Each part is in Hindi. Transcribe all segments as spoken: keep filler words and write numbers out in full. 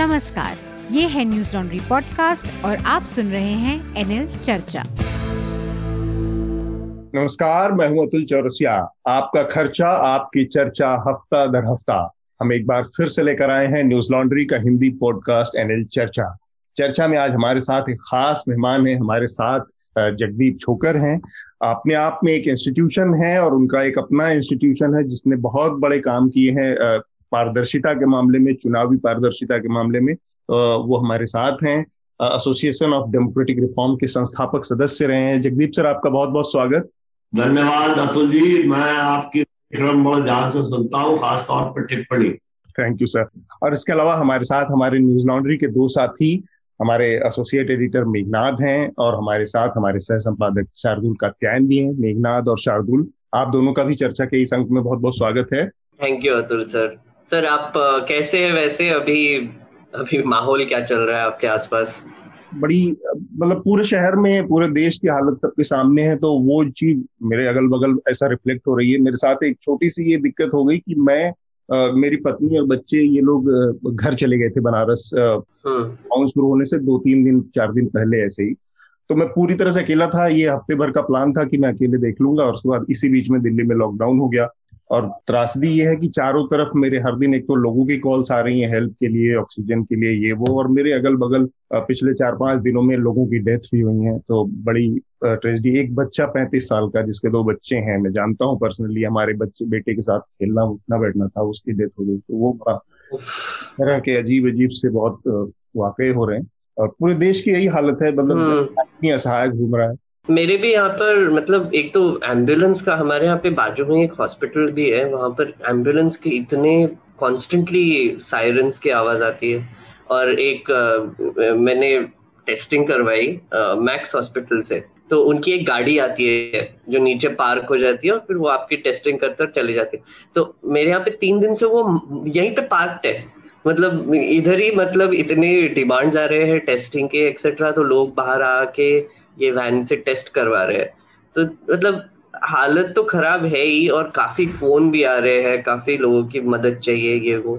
नमस्कार, ये है न्यूज लॉन्ड्री पॉडकास्ट और आप सुन रहे हैं एनएल चर्चा। नमस्कार, मैं हूं अतुल चौरसिया। आपका खर्चा आपकी चर्चा हफ्ता दर हफ्ता हम एक बार फिर से लेकर आए हैं न्यूज लॉन्ड्री का हिंदी पॉडकास्ट एनएल चर्चा। चर्चा में आज हमारे साथ एक खास मेहमान है, हमारे साथ जगदीप छोकर हैं। अपने आप में एक इंस्टीट्यूशन है और उनका एक अपना इंस्टीट्यूशन है जिसने बहुत बड़े काम किए हैं पारदर्शिता के मामले में, चुनावी पारदर्शिता के मामले में। वो हमारे साथ हैं, एसोसिएशन ऑफ डेमोक्रेटिक रिफॉर्म के संस्थापक सदस्य रहे हैं। जगदीप सर, आपका बहुत बहुत स्वागत। धन्यवाद अतुल जी, मैं आपकी कार्यक्रम बड़े ध्यान से सुनता हूँ, खासतौर पर टिप्पणी। Thank you sir. और इसके अलावा हमारे साथ हमारे न्यूज लॉन्ड्री के दो साथी, हमारे एसोसिएट एडिटर मेघनाद हैं और हमारे साथ हमारे सह संपादक शार्दुल कात्यायन भी हैं। मेघनाद और शार्दुल, आप दोनों का भी चर्चा के इस अंक में बहुत बहुत स्वागत है। Thank you Atul sir. Sir आप कैसे हैं? वैसे अभी अभी माहौल क्या चल रहा है आपके आसपास? बड़ी मतलब पूरे शहर में, पूरे देश की हालत सबके सामने है, तो वो चीज मेरे अगल बगल ऐसा रिफ्लेक्ट हो रही है। मेरे साथ एक छोटी सी ये दिक्कत हो गई कि मैं आ, मेरी पत्नी और बच्चे ये लोग घर चले गए थे बनारस लॉकडाउन शुरू होने से दो तीन दिन चार दिन पहले, ऐसे ही। तो मैं पूरी तरह से अकेला था। ये हफ्ते भर का प्लान था कि मैं अकेले देख लूंगा और उसके बाद इसी बीच में दिल्ली में लॉकडाउन हो गया। और त्रासदी ये है कि चारों तरफ मेरे हर दिन एक तो लोगों की कॉल्स आ रही हैं हेल्प के लिए, ऑक्सीजन के लिए, ये वो, और मेरे अगल बगल पिछले चार पांच दिनों में लोगों की डेथ भी हुई है। तो बड़ी ट्रेजेडी। एक बच्चा पैंतीस साल का जिसके दो बच्चे हैं, मैं जानता हूँ पर्सनली, हमारे बच्चे बेटे के साथ खेलना उठना बैठना था, उसकी डेथ हो गई। तो वो तरह के अजीब अजीब से बहुत वाकये हो रहे हैं और पूरे देश की यही हालत है। मतलब इतनी असहाय घूम रहा है। मेरे भी यहाँ पर मतलब एक तो एम्बुलेंस का, हमारे यहाँ पे बाजू में एक हॉस्पिटल भी है, वहाँ पर एम्बुलेंस के इतने कॉन्स्टेंटली सायरन्स की आवाज़ आती है। और एक आ, मैंने टेस्टिंग करवाई मैक्स हॉस्पिटल से, तो उनकी एक गाड़ी आती है जो नीचे पार्क हो जाती है और फिर वो आपकी टेस्टिंग करते और चले जाती है। तो मेरे यहाँ पे तीन दिन से वो यहीं पे पार्क है, मतलब इधर ही, मतलब इतने डिमांड आ रहे हैं टेस्टिंग के एक्सेट्रा, तो लोग बाहर आके ये वैन से टेस्ट करवा रहे हैं। तो मतलब हालत तो खराब है ही, और काफी फोन भी आ रहे हैं, काफी लोगों की मदद चाहिए ये वो।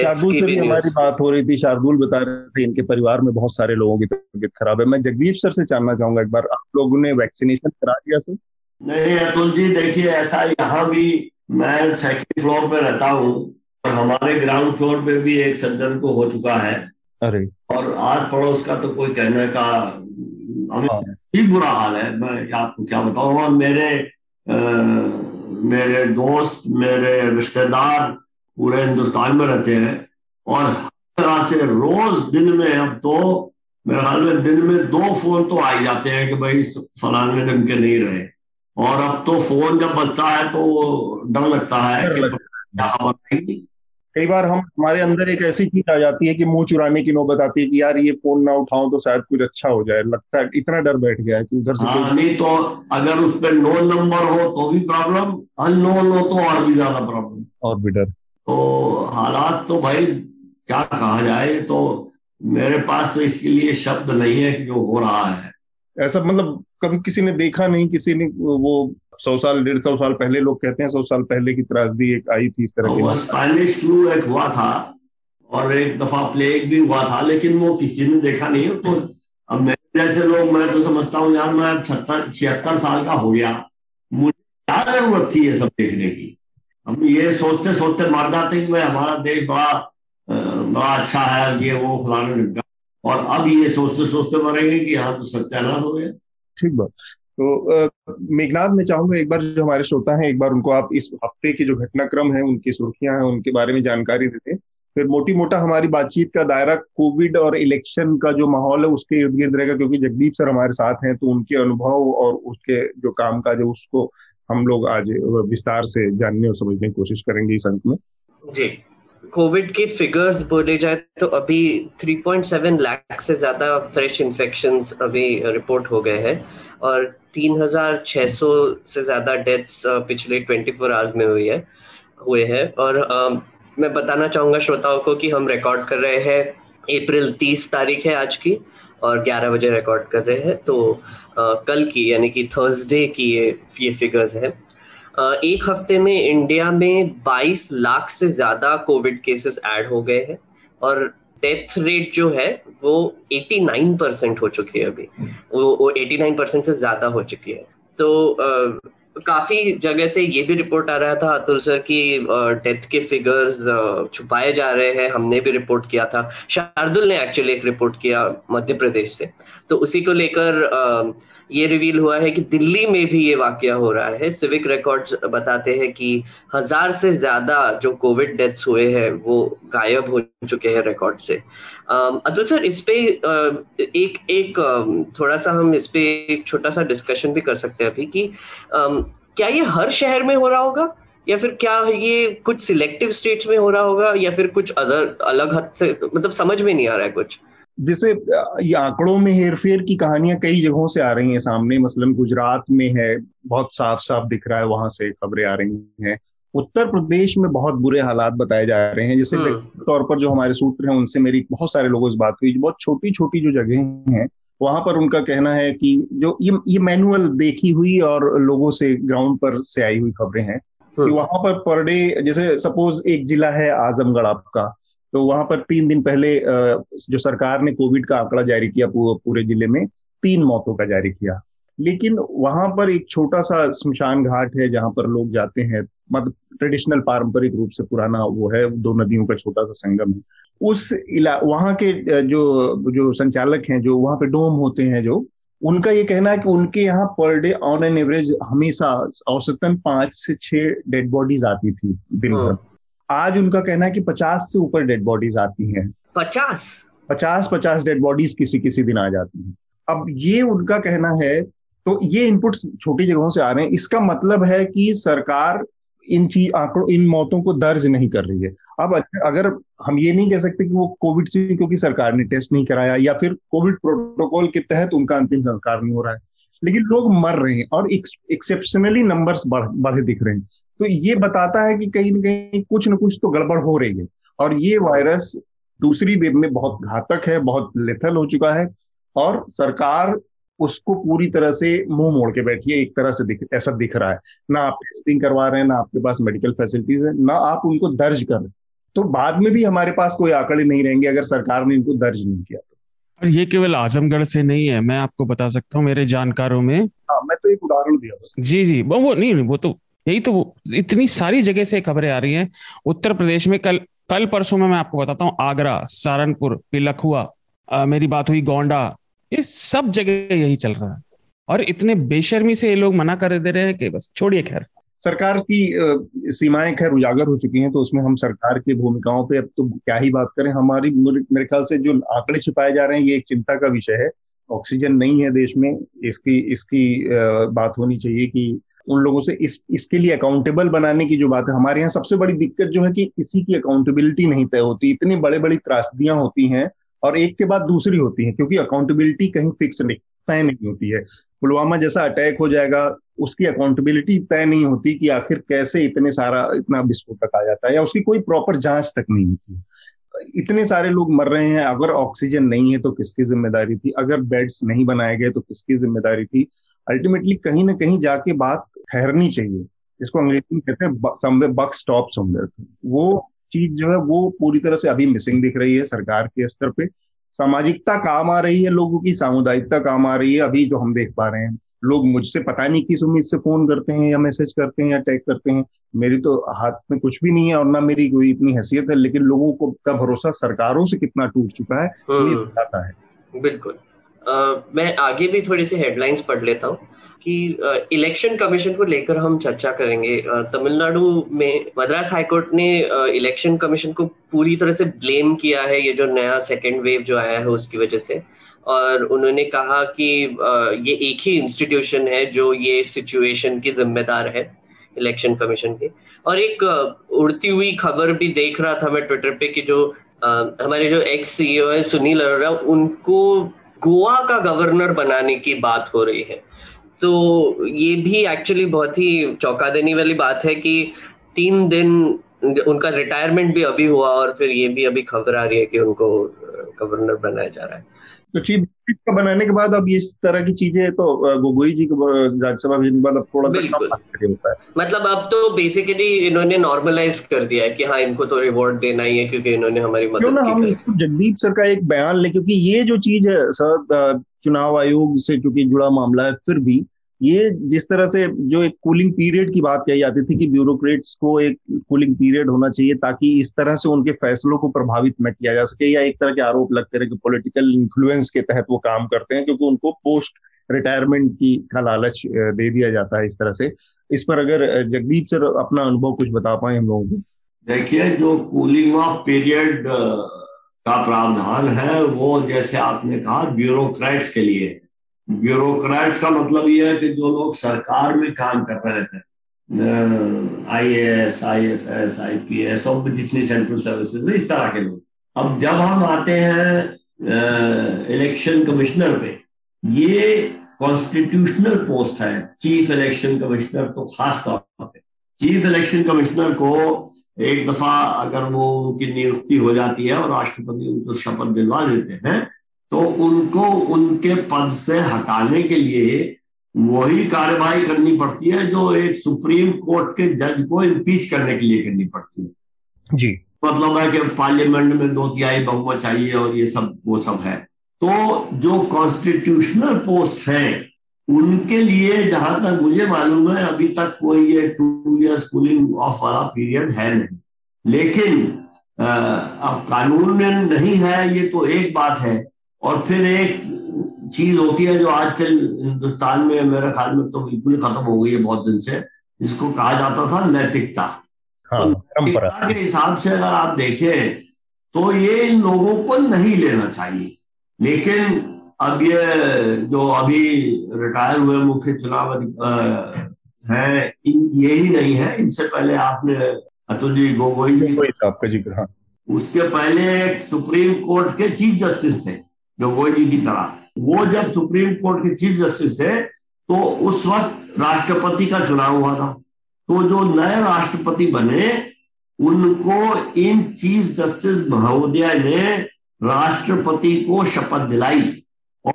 शार्दुल से भी हमारी बात हो रही थी, शार्दुल बता रहे थे इनके परिवार में बहुत सारे लोगों की तबीयत खराब है। मैं जगदीप सर से जानना चाहूंगा एक बार, आप लोगों ने वैक्सीनेशन करा दिया सर? नहीं अतुल जी, देखिए ऐसा यहाँ भी, मैं सेकेंड फ्लोर पे रहता हूँ और हमारे ग्राउंड फ्लोर पे भी एक सर्जन को हो चुका है। अरे, और आस पड़ोस का तो कोई कहने का ही बुरा हाल है। मैं आपको क्या बताऊं। और मेरे आ, मेरे दोस्त, मेरे रिश्तेदार पूरे हिंदुस्तान में रहते हैं और हर तरह से रोज दिन में, अब तो मेरे ख्याल में दिन में दो फोन तो आ ही जाते हैं कि भाई फलाने ढंग के नहीं रहे। और अब तो फोन जब बजता है तो डर लगता है कि क्या खबर आएगी। कई बार हम हमारे अंदर एक ऐसी चीज आ जाती है कि मुंह चुराने की नौबत आती है कि यार ये फोन ना उठाऊं तो शायद कुछ अच्छा हो जाए। लगता है इतना डर बैठ गया है कि उधर से हाँ, नहीं तो अगर उस पर नो नंबर हो तो भी प्रॉब्लम, अननोन हो तो और भी ज्यादा प्रॉब्लम और भी डर। तो हालात तो भाई क्या कहा जाए, तो मेरे पास तो इसके लिए शब्द नहीं है कि जो हो रहा है ऐसा। मतलब कभी किसी ने देखा नहीं, किसी ने वो सौ साल डेढ़ सौ साल पहले, लोग कहते हैं सौ साल पहले की त्रासदी एक आई थी इस तरह की। स्पेनिश फ्लू एक हुआ था और एक दफा प्लेग भी हुआ था, लेकिन वो किसी ने देखा नहीं। तो अब मेरे जैसे लोग, मैं तो समझता हूँ यार मैं छहत्तर छिहत्तर साल का हो गया, मुझे क्या जरूरत थी ये सब देखने की। हम ये सोचते सोचते मर जाते कि भाई हमारा देश बड़ा बड़ा अच्छा है ये वो फलाना, और अब ये सोचते सोचते मरेंगे कि यहाँ तो सत्यानाश हो गया। ठीक बात। तो मेघनाद, मैं चाहूंगा एक बार जो हमारे श्रोता हैं, एक बार उनको आप इस हफ्ते के जो घटनाक्रम है, उनकी सुर्खियां हैं, उनके बारे में जानकारी देते, फिर मोटी मोटा हमारी बातचीत का दायरा कोविड और इलेक्शन का जो माहौल है उसके इर्द गिर्द रहेगा, क्योंकि जगदीप सर हमारे साथ हैं तो उनके अनुभव और उसके जो काम काज है उसको हम लोग आज विस्तार से जानने और समझने की कोशिश करेंगे इस अंक में। जी, कोविड के फिगर्स बोले जाए तो अभी तीन पॉइंट सात लाख से ज्यादा फ्रेश इन्फेक्शंस अभी रिपोर्ट हो गए हैं और तीन हज़ार छह सौ से ज्यादा डेथ्स पिछले चौबीस आवर्स में हुई है हुए हैं। और आ, मैं बताना चाहूँगा श्रोताओं को कि हम रिकॉर्ड कर रहे हैं अप्रैल तीस तारीख है आज की, और ग्यारह बजे रिकॉर्ड कर रहे हैं, तो आ, कल की यानी कि थर्सडे की ये ये फिगर्स हैं। एक हफ्ते में इंडिया में बाईस लाख से ज़्यादा कोविड केसेस ऐड हो गए हैं और डेथ रेट जो है वो एटी नाइन परसेंट हो चुकी है अभी, वो, वो एटी नाइन परसेंट से ज्यादा हो चुकी है। तो आ, काफी जगह से ये भी रिपोर्ट आ रहा था अतुल सर की डेथ के फिगर्स छुपाए जा रहे हैं, हमने भी रिपोर्ट किया था, शार्दुल ने एक्चुअली एक रिपोर्ट किया मध्य प्रदेश से, तो उसी को लेकर ये रिवील हुआ है कि दिल्ली में भी ये वाकया हो रहा है। सिविक रिकॉर्ड्स बताते हैं कि हजार से ज्यादा जो कोविड डेथ्स हुए हैं वो गायब हो चुके हैं रिकॉर्ड से। अतुल सर इस पे एक एक थोड़ा सा हम इस पे एक छोटा सा डिस्कशन भी कर सकते हैं अभी कि क्या ये हर शहर में हो रहा होगा या फिर क्या ये कुछ सिलेक्टिव स्टेट्स में हो रहा होगा या फिर कुछ अदर अलग हद से, मतलब समझ में नहीं आ रहा है कुछ। जैसे ये आंकड़ों में हेरफेर की कहानियां कई जगहों से आ रही हैं सामने, मसलन गुजरात में है, बहुत साफ साफ दिख रहा है, वहां से खबरें आ रही हैं। उत्तर प्रदेश में बहुत बुरे हालात बताए जा रहे हैं, जैसे तौर पर जो हमारे सूत्र हैं उनसे मेरी बहुत सारे लोगों से बात हुई, बहुत छोटी छोटी जो जगह हैं वहां पर उनका कहना है कि जो ये ये मैनुअल देखी हुई और लोगों से ग्राउंड पर से आई हुई खबरें हैं कि वहां पर पर डे, जैसे सपोज एक जिला है आजमगढ़ आपका, तो वहां पर तीन दिन पहले जो सरकार ने कोविड का आंकड़ा जारी किया पूरे जिले में तीन मौतों का जारी किया, लेकिन वहां पर एक छोटा सा स्मशान घाट है जहां पर लोग जाते हैं, मतलब ट्रेडिशनल पारंपरिक रूप से पुराना वो है, दो नदियों का छोटा सा संगम है, उस इला वहां के जो जो संचालक हैं, जो वहां पे डोम होते हैं, जो उनका ये कहना है कि उनके यहाँ per day on an average हमेशा औसतन पांच से छह डेड बॉडीज आती थी दिन भर। आज उनका कहना है कि पचास से ऊपर डेड बॉडीज आती हैं, पचास पचास पचास डेड बॉडीज किसी किसी दिन आ जाती हैं। अब ये उनका कहना है, तो ये इनपुट्स छोटी जगहों से आ रहे हैं। इसका मतलब है कि सरकार इन चीज आंकड़ों इन मौतों को दर्ज नहीं कर रही है। अब अगर हम ये नहीं कह सकते कि वो कोविड से, क्योंकि सरकार ने टेस्ट नहीं कराया या फिर कोविड प्रोटोकॉल के तहत उनका अंतिम संस्कार नहीं हो रहा है, लेकिन लोग मर रहे हैं और एक्सेप्शनली नंबर्स बढ़े दिख रहे हैं। तो ये बताता है कि कहीं ना कहीं कुछ न कुछ तो गड़बड़ हो रही है, और ये वायरस दूसरी वेव में बहुत घातक है, बहुत लेथल हो चुका है, और सरकार उसको पूरी तरह से मुंह मोड़ के बैठी है, एक तरह से दिख, ऐसा दिख रहा है। ना आप टेस्टिंग करवा रहे हैं, ना आपके पास मेडिकल फैसिलिटीज है, ना आप उनको दर्ज कर रहे हैं, तो बाद में भी हमारे पास कोई आंकड़े नहीं रहेंगे अगर सरकार ने इनको दर्ज नहीं किया तो। और ये केवल आजमगढ़ से नहीं है, मैं आपको बता सकता हूँ मेरे जानकारों में। हाँ, मैं तो एक उदाहरण दिया बस। जी जी वो नहीं, वो तो यही तो वो, इतनी सारी जगह से खबरें आ रही हैं। उत्तर प्रदेश में कल कल परसों में मैं आपको बताता हूँ, आगरा, सहारनपुर, पिलखुआ, मेरी बात हुई गोंडा, ये सब जगह यही चल रहा है। और इतने बेशर्मी से ये लोग मना कर दे रहे हैं कि बस छोड़िए, खैर सरकार की सीमाएं खैर उजागर हो चुकी हैं, तो उसमें हम सरकार की भूमिकाओं पे अब तो क्या ही बात करें। हमारी मेरे ख्याल से जो आंकड़े छिपाए जा रहे हैं ये एक चिंता का विषय है। ऑक्सीजन नहीं है देश में, इसकी इसकी बात होनी चाहिए कि उन लोगों से इस इसके लिए अकाउंटेबल बनाने की जो बात है। हमारे यहाँ सबसे बड़ी दिक्कत जो है कि इसी की अकाउंटेबिलिटी नहीं तय होती, इतनी बड़े बड़ी त्रासदियां होती हैं और एक के बाद दूसरी होती है, क्योंकि अकाउंटेबिलिटी कहीं फिक्स नहीं तय नहीं होती है। पुलवामा जैसा अटैक हो जाएगा, उसकी अकाउंटेबिलिटी तय नहीं होती कि आखिर कैसे इतने सारा इतना विस्फोटक आ जाता है, या उसकी कोई प्रॉपर जांच तक नहीं होती। इतने सारे लोग मर रहे हैं, अगर ऑक्सीजन नहीं है तो किसकी जिम्मेदारी थी, अगर बेड्स नहीं बनाए गए तो किसकी जिम्मेदारी थी। अल्टीमेटली कहीं ना कहीं जाके बात ठहरनी चाहिए, इसको अंग्रेजी में कहते हैं समवेयर बक स्टॉप्स समवेयर। वो चीज जो है वो पूरी तरह से अभी मिसिंग दिख रही है सरकार के स्तर पे। सामाजिकता काम आ रही है लोगों की, सामुदायिकता काम आ रही है अभी जो हम देख पा रहे हैं। लोग मुझसे पता नहीं किस उम्मीद से फोन करते हैं या मैसेज करते हैं या टैग करते हैं, मेरी तो हाथ में कुछ भी नहीं है और ना मेरी कोई इतनी हैसियत है, लेकिन लोगों को का भरोसा सरकारों से कितना टूट चुका है ये बताता है। बिल्कुल, uh, मैं आगे भी थोड़ी सी हेडलाइंस पढ़ लेता हूँ कि इलेक्शन कमीशन को लेकर हम चर्चा करेंगे। तमिलनाडु में मद्रास हाईकोर्ट ने इलेक्शन कमीशन को पूरी तरह से ब्लेम किया है ये जो नया सेकेंड वेव जो आया है उसकी वजह से, और उन्होंने कहा कि ये एक ही इंस्टीट्यूशन है जो ये सिचुएशन की जिम्मेदार है, इलेक्शन कमीशन की। और एक उड़ती हुई खबर भी देख रहा था मैं ट्विटर पे कि जो हमारे जो एक्स सीईओ है सुनील अरोरा, उनको गोवा का गवर्नर बनाने की बात हो रही है। तो ये भी एक्चुअली बहुत ही चौंका देने वाली बात है कि तीन दिन उनका रिटायरमेंट भी अभी हुआ और फिर ये भी अभी खबर आ रही है कि उनको गवर्नर बनाया जा रहा है। तो चीफ का बनाने के बाद अब इस तरह की चीजें तो गोगोई जी राज्यसभा भेजने के बाद अब थोड़ा सा मतलब अब तो बेसिकली इन्होंने नॉर्मलाइज कर दिया है कि हाँ इनको तो रिवॉर्ड देना ही है क्योंकि इन्होंने हमारी मदद क्यों ना हम इसको जगदीप सर का एक बयान ले, क्योंकि ये जो चीज है सर चुनाव आयोग से चूंकि जुड़ा मामला है, फिर भी ये जिस तरह से जो एक कूलिंग पीरियड की बात कही जाती थी कि ब्यूरोक्रेट्स को एक कूलिंग पीरियड होना चाहिए ताकि इस तरह से उनके फैसलों को प्रभावित न किया जा सके, या एक तरह के आरोप लगते रहे कि पॉलिटिकल इन्फ्लुएंस के तहत वो काम करते हैं क्योंकि उनको पोस्ट रिटायरमेंट की का लालच दे दिया जाता है इस तरह से। इस पर अगर जगदीप सर अपना अनुभव कुछ बता पाए हम लोगों को। देखिए, जो कूलिंग ऑफ पीरियड का प्रावधान है वो जैसे आपने कहा ब्यूरोक्रेट्स के लिए है। ब्यूरोक्रेट्स का मतलब यह है कि जो लोग सरकार में काम कर रहे थे, I A S, I F S, I P S और जितनी सेंट्रल सर्विसेज है इस तरह के लोग। अब जब हम आते हैं इलेक्शन कमिश्नर पे, ये कॉन्स्टिट्यूशनल पोस्ट है। चीफ इलेक्शन कमिश्नर तो खास तौर पे चीफ इलेक्शन कमिश्नर को एक दफा अगर वो उनकी नियुक्ति हो जाती है और राष्ट्रपति उनको शपथ दिलवा देते हैं तो उनको उनके पद से हटाने के लिए वही कार्रवाई करनी पड़ती है जो एक सुप्रीम कोर्ट के जज को इम्पीच करने के लिए करनी पड़ती है। जी, मतलब है कि पार्लियामेंट में दो तिहाई बहुमत चाहिए और ये सब वो सब है। तो जो कॉन्स्टिट्यूशनल पोस्ट हैं उनके लिए जहां तक मुझे मालूम है अभी तक कोई ये टू ईयर्स कूलिंग ऑफ वाला पीरियड है नहीं। लेकिन आ, अब कानून में नहीं है ये तो एक बात है, और फिर एक चीज होती है जो आजकल हिंदुस्तान में मेरे ख्याल में तो बिल्कुल खत्म हो गई है बहुत दिन से, इसको कहा जाता था नैतिकता। हाँ, तो नैतिकता के हिसाब से अगर आप देखें तो ये इन लोगों को नहीं लेना चाहिए। लेकिन अब ये जो अभी रिटायर हुए मुख्य चुनाव अधिकारी हैं यही नहीं है, इनसे पहले आपने अतुल जी गोगोई जी, उसके पहले एक सुप्रीम कोर्ट के चीफ जस्टिस थे गोगोई जी की तरह। वो जब सुप्रीम कोर्ट के चीफ जस्टिस थे तो उस वक्त राष्ट्रपति का चुनाव हुआ था, तो जो नए राष्ट्रपति बने उनको इन चीफ जस्टिस महोदय ने राष्ट्रपति को शपथ दिलाई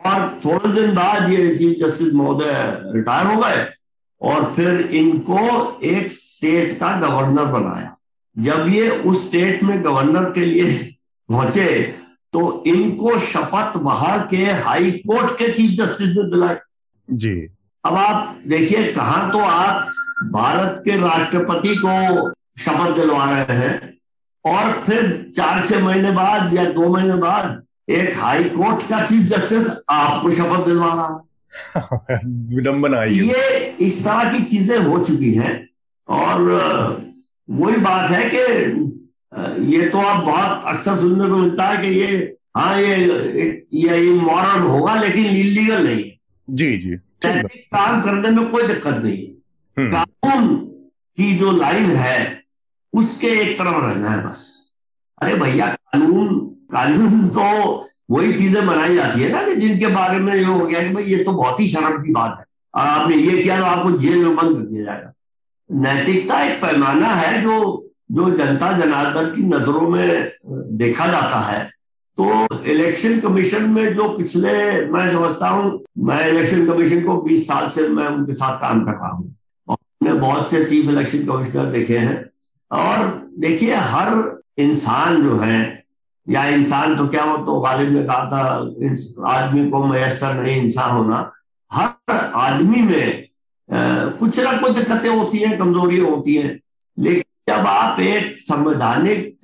और थोड़े दिन बाद ये चीफ जस्टिस महोदय रिटायर हो गए और फिर इनको एक स्टेट का गवर्नर बनाया। जब ये उस स्टेट में गवर्नर के लिए पहुंचे तो इनको शपथ वहां के हाई कोर्ट के चीफ जस्टिस ने दिलाई। जी, अब आप देखिए कहां तो आप भारत के राष्ट्रपति को शपथ दिलवा रहे हैं और फिर चार छह महीने बाद या दो महीने बाद एक हाई कोर्ट का चीफ जस्टिस आपको शपथ दिलवा रहा है। विडंबना आई, ये इस तरह की चीजें हो चुकी हैं। और वही बात है कि ये तो आप बहुत अक्सर सुनने को मिलता है कि ये हाँ ये ये इमोरल होगा लेकिन इलीगल नहीं है। जी जी, काम करने में कोई दिक्कत नहीं है, कानून की जो लाइन है उसके एक तरफ रहना है बस। अरे भैया, कानून कानून तो वही चीजें बनाई जाती है ना कि जिनके बारे में ये हो गया कि भाई ये तो बहुत ही शर्म की बात है और आपने ये किया तो आपको जेल में बंद कर दिया जाएगा। नैतिकता एक पैमाना है जो जो जनता जनार्दन की नजरों में देखा जाता है। तो इलेक्शन कमीशन में जो पिछले, मैं समझता हूँ, मैं इलेक्शन कमीशन को बीस साल से मैं उनके साथ काम कर रहा हूँ और मैंने बहुत से चीफ इलेक्शन कमिश्नर देखे हैं। और देखिए, हर इंसान जो है, या इंसान तो क्या हो, तो गालिब ने कहा था आदमी को मैसर नहीं इंसान होना। हर आदमी में कुछ ना कुछ दिक्कतें होती हैं, कमजोरियां होती हैं, लेकिन जब आप एक संवैधानिक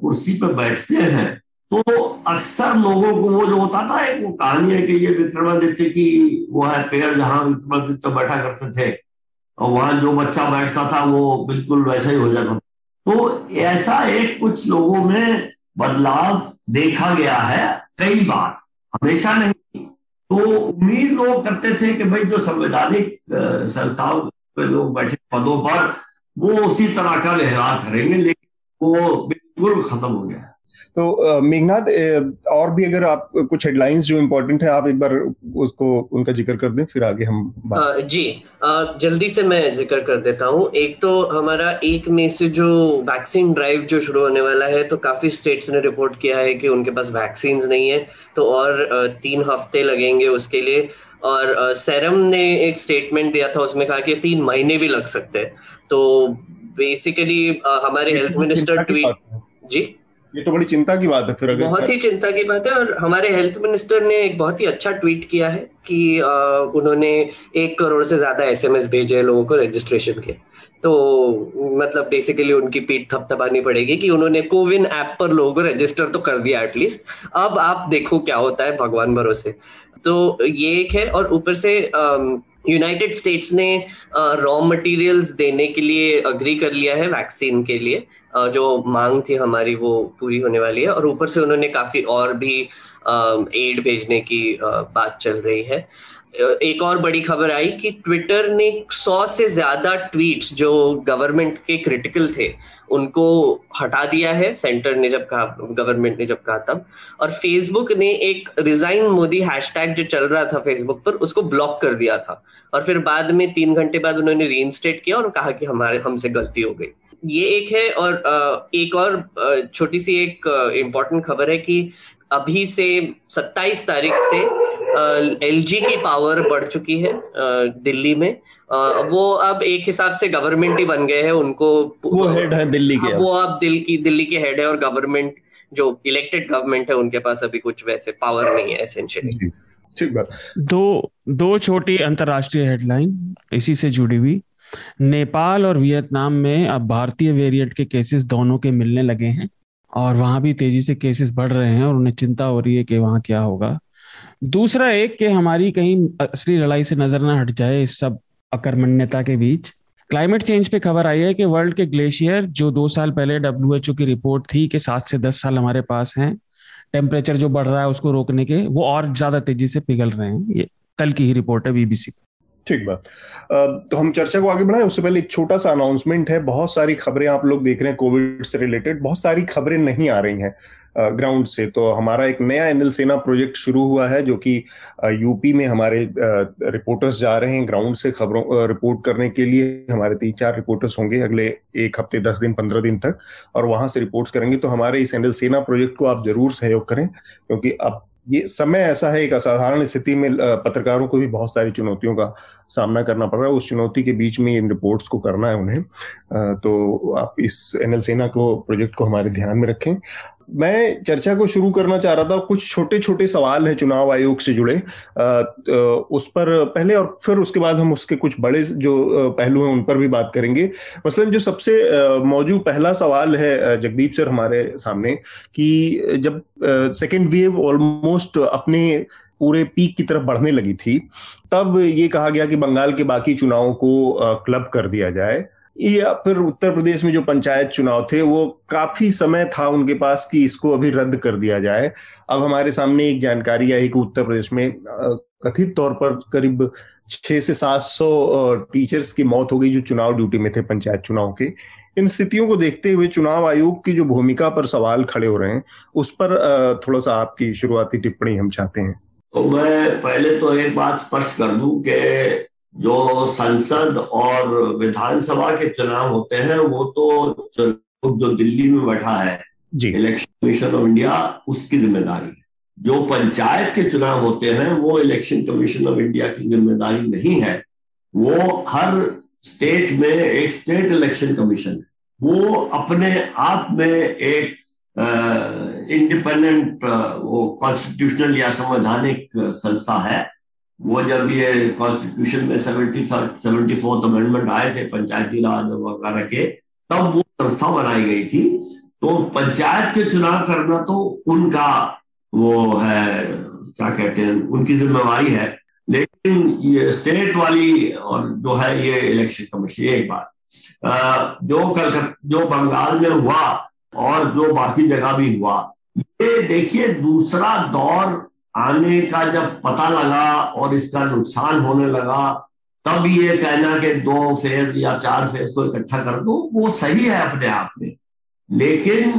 कुर्सी पर बैठते हैं तो अक्सर लोगों को वो जो होता था, एक वो कहानी है कि ये विक्रमादित्य की वो है पेड़ जहाँ विक्रमादित्य बैठा करते थे और वहां जो बच्चा बैठता था वो बिल्कुल वैसा ही हो जाता था। तो ऐसा एक कुछ लोगों में बदलाव देखा गया है, कई बार, हमेशा नहीं। तो उम्मीद लोग करते थे कि भाई जो संवैधानिक संस्थाओं पर लोग बैठे पदों पर वो उसी तरह का व्यवहार करेंगे, लेकिन वो बिल्कुल खत्म हो गया। तो मेघनाथ, और भी अगर आप कुछ हेडलाइंस जो इम्पोर्टेंट है, आप एक बार उसको उनका जिक्र कर दें, फिर आगे हम बात। जी जल्दी से मैं जिक्र कर देता हूँ। एक तो हमारा एक मई से जो वैक्सीन ड्राइव जो शुरू होने वाला है, तो काफी स्टेट्स ने रिपोर्ट किया है कि उनके पास वैक्सीन नहीं है, तो और तीन हफ्ते लगेंगे उसके लिए। और सेरम ने एक स्टेटमेंट दिया था, उसमें कहा कि तीन महीने भी लग सकते हैं। तो बेसिकली हमारे हेल्थ मिनिस्टर ट्वीट जी ये तो बड़ी चिंता की बात है, फिर अगर बहुत ही चिंता की बात है। और हमारे हेल्थ मिनिस्टर ने एक बहुत ही अच्छा ट्वीट किया है कि आ, उन्होंने एक करोड़ से ज्यादा एसएमएस भेजे हैं लोगों को रजिस्ट्रेशन के। तो मतलब बेसिकली उनकी पीठ थपथपानी पड़ेगी कि उन्होंने कोविन ऐप पर लोगों को रजिस्टर तो कर दिया एटलीस्ट, अब आप देखो क्या होता है, भगवान भरोसे। तो ये एक है। और ऊपर से यूनाइटेड स्टेट्स ने रॉ मटेरियल्स देने के लिए अग्री कर लिया है वैक्सीन के लिए, uh, जो मांग थी हमारी वो पूरी होने वाली है। और ऊपर से उन्होंने काफी और भी एड uh, भेजने की uh, बात चल रही है। एक और बड़ी खबर आई कि ट्विटर ने सौ से ज्यादा ट्वीट्स जो गवर्नमेंट के क्रिटिकल थे उनको हटा दिया है, सेंटर ने जब कहा, गवर्नमेंट ने जब कहा तब। और फेसबुक ने एक रिजाइन मोदी हैशटैग जो चल रहा था फेसबुक पर, उसको ब्लॉक कर दिया था, और फिर बाद में तीन घंटे बाद उन्होंने रीइंस्टेट किया और कहा कि हमारे हमसे गलती हो गई। ये एक है। और एक और छोटी सी एक इम्पोर्टेंट खबर है कि अभी से सत्ताईस तारीख से एलजी की पावर बढ़ चुकी है दिल्ली में। वो अब एक हिसाब से गवर्नमेंट ही बन गए हैं, उनको वो हेड है दिल्ली के, वो अब दिल की दिल्ली के हेड है, और गवर्नमेंट जो इलेक्टेड गवर्नमेंट है उनके पास अभी कुछ वैसे पावर नहीं है एसेंशियली। ठीक बात। दो दो छोटी अंतर्राष्ट्रीय हेडलाइन इसी से जुड़ी हुई। नेपाल और वियतनाम में अब भारतीय वेरिएंट के केसेस दोनों के मिलने लगे हैं, और वहां भी तेजी से केसेस बढ़ रहे हैं, और उन्हें चिंता हो रही है कि वहां क्या होगा। दूसरा एक कि हमारी कहीं असली लड़ाई से नजर ना हट जाए इस सब अकर्मण्यता के बीच। क्लाइमेट चेंज पे खबर आई है कि वर्ल्ड के ग्लेशियर, जो दो साल पहले डब्ल्यूएचओ की रिपोर्ट थी कि सात से दस साल हमारे पास हैं, टेम्परेचर जो बढ़ रहा है उसको रोकने के, वो और ज्यादा तेजी से पिघल रहे हैं। ये कल की ही रिपोर्ट है बीबीसी। ठीक बात। तो हम चर्चा को आगे बढ़ाएं, उससे पहले एक छोटा सा अनाउंसमेंट है। बहुत सारी खबरें आप लोग देख रहे हैं कोविड से रिलेटेड, बहुत सारी खबरें नहीं आ रही हैं ग्राउंड से। तो हमारा एक नया एनएल सेना प्रोजेक्ट शुरू हुआ है, जो कि यूपी में हमारे रिपोर्टर्स जा रहे हैं ग्राउंड से खबरों रिपोर्ट करने के लिए। हमारे तीन चार रिपोर्टर्स होंगे अगले एक हफ्ते, दस दिन, पंद्रह दिन तक, और वहां से रिपोर्ट करेंगे। तो हमारे इस एनएल सेना प्रोजेक्ट को आप जरूर सहयोग करें, क्योंकि अब ये समय ऐसा है, एक असाधारण स्थिति में पत्रकारों को भी बहुत सारी चुनौतियों का सामना करना पड़ रहा है। उस चुनौती के बीच में इन रिपोर्ट्स को करना है उन्हें। तो आप इस एनएल सेना को प्रोजेक्ट को हमारे ध्यान में रखें। मैं चर्चा को शुरू करना चाह रहा था, कुछ छोटे छोटे सवाल हैं चुनाव आयोग से जुड़े, उस पर पहले, और फिर उसके बाद हम उसके कुछ बड़े जो पहलू हैं उन पर भी बात करेंगे। मसलन जो सबसे मौजूद पहला सवाल है जगदीप सर हमारे सामने, कि जब सेकेंड वेव ऑलमोस्ट अपने पूरे पीक की तरफ बढ़ने लगी थी, तब ये कहा गया कि बंगाल के बाकी चुनावों को क्लब कर दिया जाए, या फिर उत्तर प्रदेश में जो पंचायत चुनाव थे वो काफी समय था उनके पास कि इसको अभी रद्द कर दिया जाए। अब हमारे सामने एक जानकारी आई कि उत्तर प्रदेश में कथित तौर पर करीब छह से सात सौ टीचर्स की मौत हो गई जो चुनाव ड्यूटी में थे पंचायत चुनाव के। इन स्थितियों को देखते हुए चुनाव आयोग की जो भूमिका पर सवाल खड़े हो रहे हैं, उस पर थोड़ा सा आपकी शुरुआती टिप्पणी हम चाहते हैं। तो मैं पहले तो एक बात स्पष्ट कर दूं कि जो संसद और विधानसभा के चुनाव होते हैं वो तो जो दिल्ली में बैठा है इलेक्शन कमीशन ऑफ इंडिया उसकी जिम्मेदारी है, जो पंचायत के चुनाव होते हैं वो इलेक्शन कमीशन ऑफ इंडिया की जिम्मेदारी नहीं है। वो हर स्टेट में एक स्टेट इलेक्शन कमीशन है, वो अपने आप में एक इंडिपेंडेंट वो कॉन्स्टिट्यूशनल या संवैधानिक संस्था है। वो जब ये कॉन्स्टिट्यूशन में seventy third seventy fourth amendment आए थे पंचायती राज वगैरह के, तब वो संस्था बनाई गई थी। तो पंचायत के चुनाव करना तो उनका वो है, क्या कहते हैं, उनकी जिम्मेवारी है, लेकिन ये स्टेट वाली और जो है ये इलेक्शन कमीशन। एक बात जो कलकत्ता जो बंगाल में हुआ और जो बाकी जगह भी हुआ, ये देखिए दूसरा दौर आने का जब पता लगा और इसका नुकसान होने लगा, तब ये कहना कि दो फेज या चार फेज को इकट्ठा कर दो वो सही है अपने आप में, लेकिन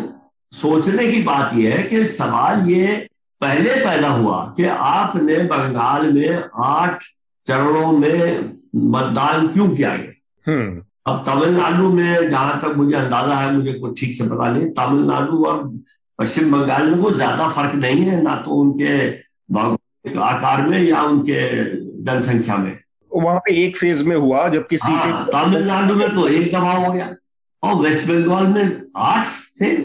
सोचने की बात यह है कि सवाल ये पहले पैदा हुआ कि आपने बंगाल में आठ चरणों में मतदान क्यों किया गया। अब तमिलनाडु में जहां तक मुझे अंदाजा है, मुझे कुछ ठीक से पता नहीं, तमिलनाडु और पश्चिम बंगाल में कोई ज्यादा फर्क नहीं है, ना तो उनके भौगोलिक आकार में या उनके जनसंख्या में। वहां पे एक फेज में हुआ, जबकि सीटें तमिलनाडु में तो एक दफा हो गया और वेस्ट बंगाल में आठ थे।